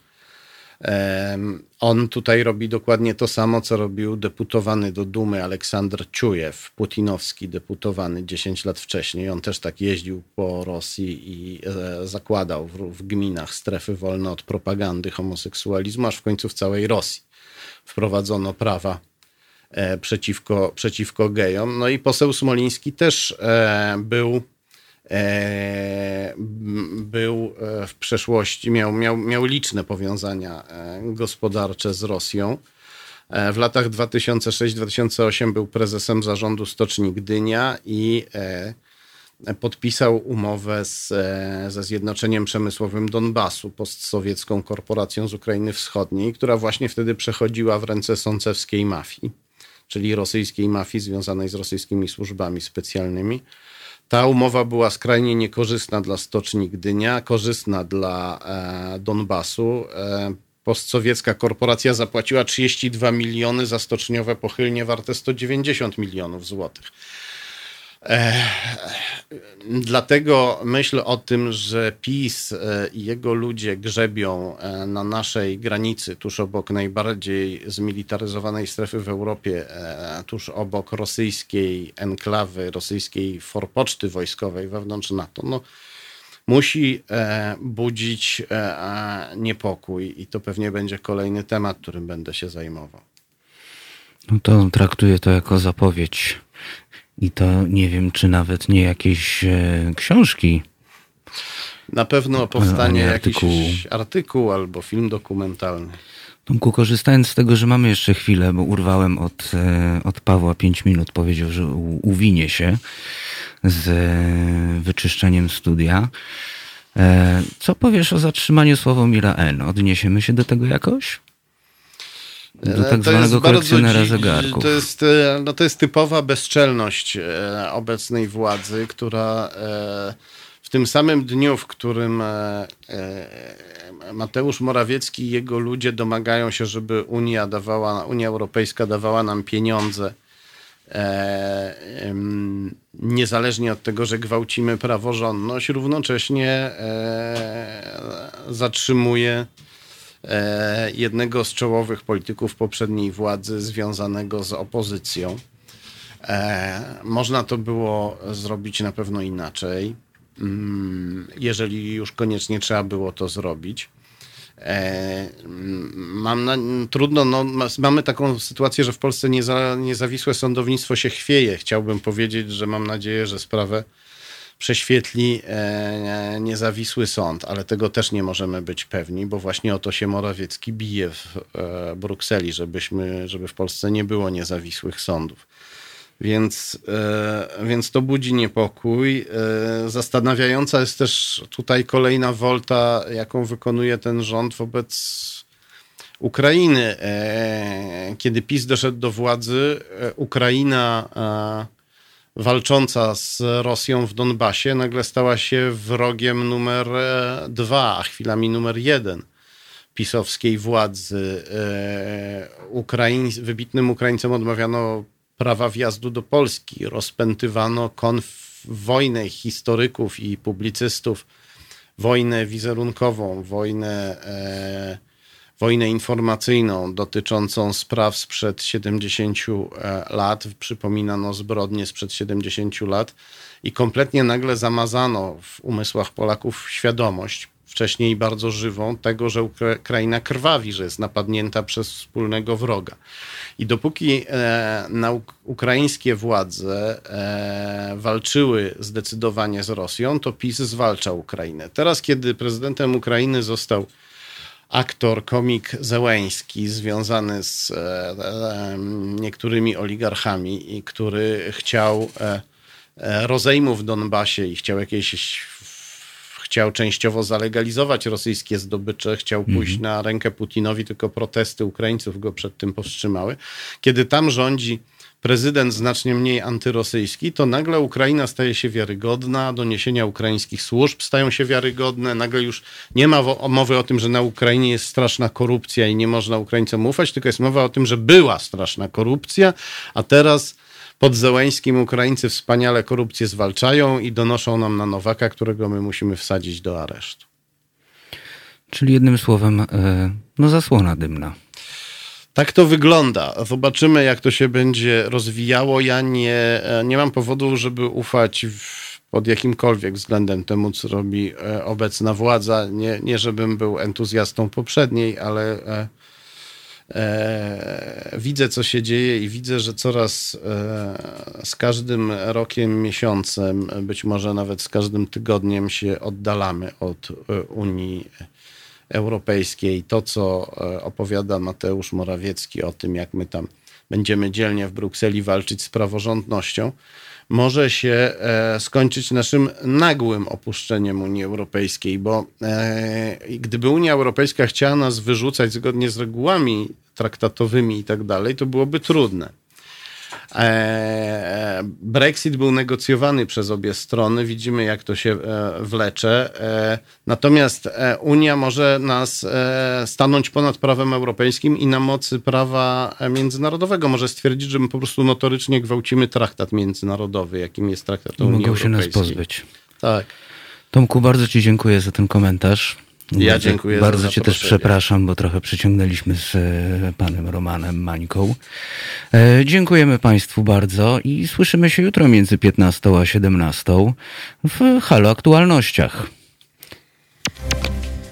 E, on tutaj robi dokładnie to samo, co robił deputowany do Dumy Aleksander Ciujew, putinowski deputowany dziesięć lat wcześniej. On też tak jeździł po Rosji i e, zakładał w, w gminach strefy wolne od propagandy homoseksualizmu, aż w końcu w całej Rosji wprowadzono prawa Przeciwko, przeciwko gejom. No i poseł Smoliński też e, był, e, był w przeszłości, miał, miał, miał liczne powiązania gospodarcze z Rosją. W latach dwa tysiące szóstym do dwa tysiące ósmego był prezesem zarządu Stoczni Gdynia i e, podpisał umowę z, ze Zjednoczeniem Przemysłowym Donbasu, postsowiecką korporacją z Ukrainy Wschodniej, która właśnie wtedy przechodziła w ręce sącewskiej mafii, czyli rosyjskiej mafii związanej z rosyjskimi służbami specjalnymi. Ta umowa była skrajnie niekorzystna dla Stoczni Gdynia, korzystna dla e, Donbasu. E, postsowiecka korporacja zapłaciła trzydzieści dwa miliony za stoczniowe pochylnie warte sto dziewięćdziesiąt milionów złotych. E, dlatego myśl o tym, że PiS i jego ludzie grzebią na naszej granicy, tuż obok najbardziej zmilitaryzowanej strefy w Europie, tuż obok rosyjskiej enklawy, rosyjskiej forpoczty wojskowej wewnątrz NATO, no, musi budzić niepokój i to pewnie będzie kolejny temat, którym będę się zajmował. No to traktuję to jako zapowiedź. I to nie wiem, czy nawet nie jakieś e, książki. Na pewno powstanie a, artykuł. jakiś artykuł albo film dokumentalny. Tomku, korzystając z tego, że mamy jeszcze chwilę, bo urwałem od, e, od Pawła pięć minut, powiedział, że u, uwinie się z e, wyczyszczeniem studia. E, co powiesz o zatrzymaniu Sławomira N? Odniesiemy się do tego jakoś? Do tak to zwanego korekcjonera zegarków. To jest, no to jest typowa bezczelność obecnej władzy, która w tym samym dniu, w którym Mateusz Morawiecki i jego ludzie domagają się, żeby Unia dawała, Unia Europejska dawała nam pieniądze, niezależnie od tego, że gwałcimy praworządność, równocześnie zatrzymuje jednego z czołowych polityków poprzedniej władzy związanego z opozycją. Można to było zrobić na pewno inaczej, jeżeli już koniecznie trzeba było to zrobić. Mam na, trudno, no, mamy taką sytuację, że w Polsce nieza, niezawisłe sądownictwo się chwieje. Chciałbym powiedzieć, że mam nadzieję, że sprawę prześwietli niezawisły sąd, ale tego też nie możemy być pewni, bo właśnie o to się Morawiecki bije w Brukseli, żebyśmy, żeby w Polsce nie było niezawisłych sądów. Więc, więc to budzi niepokój. Zastanawiająca jest też tutaj kolejna wolta, jaką wykonuje ten rząd wobec Ukrainy. Kiedy PiS doszedł do władzy, Ukraina walcząca z Rosją w Donbasie nagle stała się wrogiem numer dwa, a chwilami numer jeden pisowskiej władzy. Ukraiń- wybitnym Ukraińcom odmawiano prawa wjazdu do Polski, rozpętywano konf- wojnę historyków i publicystów, wojnę wizerunkową, wojnę... E- wojnę informacyjną dotyczącą spraw sprzed siedemdziesięciu lat. Przypominano zbrodnie sprzed siedemdziesięciu lat i kompletnie nagle zamazano w umysłach Polaków świadomość, wcześniej bardzo żywą, tego, że Ukraina krwawi, że jest napadnięta przez wspólnego wroga. I dopóki na ukraińskie władze walczyły zdecydowanie z Rosją, to PiS zwalcza Ukrainę. Teraz, kiedy prezydentem Ukrainy został aktor, komik Zełeński, związany z niektórymi oligarchami, i który chciał rozejmu w Donbasie i chciał jakieś chciał częściowo zalegalizować rosyjskie zdobycze, chciał pójść mhm. na rękę Putinowi, tylko protesty Ukraińców go przed tym powstrzymały. Kiedy tam rządzi prezydent znacznie mniej antyrosyjski, to nagle Ukraina staje się wiarygodna, doniesienia ukraińskich służb stają się wiarygodne, nagle już nie ma mowy o tym, że na Ukrainie jest straszna korupcja i nie można Ukraińcom ufać, tylko jest mowa o tym, że była straszna korupcja, a teraz pod Zełeńskim Ukraińcy wspaniale korupcję zwalczają i donoszą nam na Nowaka, którego my musimy wsadzić do aresztu. Czyli jednym słowem, no zasłona dymna. Tak to wygląda. Zobaczymy, jak to się będzie rozwijało. Ja nie, nie mam powodu, żeby ufać w, pod jakimkolwiek względem temu, co robi obecna władza. Nie, nie żebym był entuzjastą poprzedniej, ale e, e, widzę, co się dzieje i widzę, że coraz e, z każdym rokiem, miesiącem, być może nawet z każdym tygodniem się oddalamy od Unii Europejskiej. To, co opowiada Mateusz Morawiecki o tym, jak my tam będziemy dzielnie w Brukseli walczyć z praworządnością, może się skończyć naszym nagłym opuszczeniem Unii Europejskiej, bo gdyby Unia Europejska chciała nas wyrzucać zgodnie z regułami traktatowymi i tak dalej, to byłoby trudne. Brexit był negocjowany przez obie strony. Widzimy, jak to się wlecze. Natomiast Unia może nas stanąć ponad prawem europejskim i na mocy prawa międzynarodowego może stwierdzić, że my po prostu notorycznie gwałcimy traktat międzynarodowy, jakim jest traktat Unii Europejskiej. I mogą się nas pozbyć. Tak. Tomku, bardzo ci dziękuję za ten komentarz. Ja dziękuję. Bardzo za cię też przepraszam, bo trochę przyciągnęliśmy z panem Romanem Mańką. Dziękujemy państwu bardzo i słyszymy się jutro między piętnastą a siedemnastą w Halo Aktualnościach.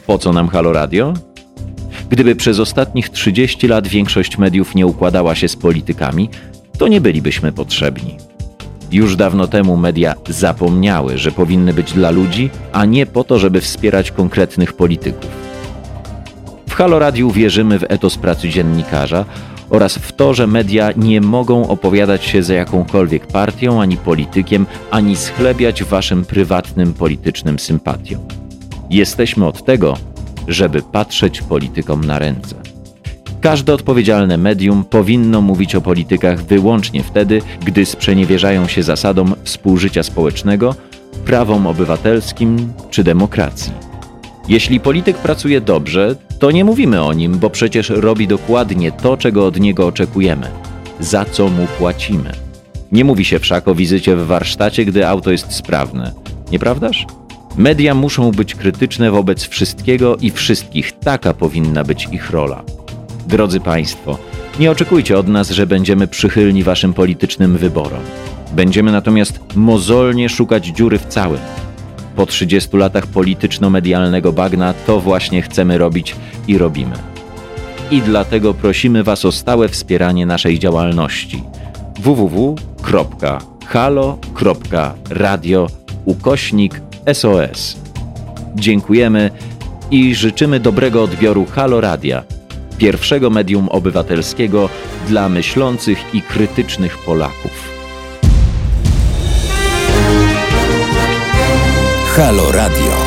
Po co nam Halo Radio? Gdyby przez ostatnich trzydzieści lat większość mediów nie układała się z politykami, to nie bylibyśmy potrzebni. Już dawno temu media zapomniały, że powinny być dla ludzi, a nie po to, żeby wspierać konkretnych polityków. W Halo Radiu wierzymy w etos pracy dziennikarza oraz w to, że media nie mogą opowiadać się za jakąkolwiek partią, ani politykiem, ani schlebiać waszym prywatnym politycznym sympatiom. Jesteśmy od tego, żeby patrzeć politykom na ręce. Każde odpowiedzialne medium powinno mówić o politykach wyłącznie wtedy, gdy sprzeniewierzają się zasadom współżycia społecznego, prawom obywatelskim czy demokracji. Jeśli polityk pracuje dobrze, to nie mówimy o nim, bo przecież robi dokładnie to, czego od niego oczekujemy, za co mu płacimy. Nie mówi się wszak o wizycie w warsztacie, gdy auto jest sprawne, nieprawdaż? Media muszą być krytyczne wobec wszystkiego i wszystkich, taka powinna być ich rola. Drodzy państwo, nie oczekujcie od nas, że będziemy przychylni waszym politycznym wyborom. Będziemy natomiast mozolnie szukać dziury w całym. Po trzydziestu latach polityczno-medialnego bagna to właśnie chcemy robić i robimy. I dlatego prosimy was o stałe wspieranie naszej działalności. w w w kropka halo kropka radio ukośnik S O S Dziękujemy i życzymy dobrego odbioru Halo Radia, pierwszego medium obywatelskiego dla myślących i krytycznych Polaków. Halo Radio.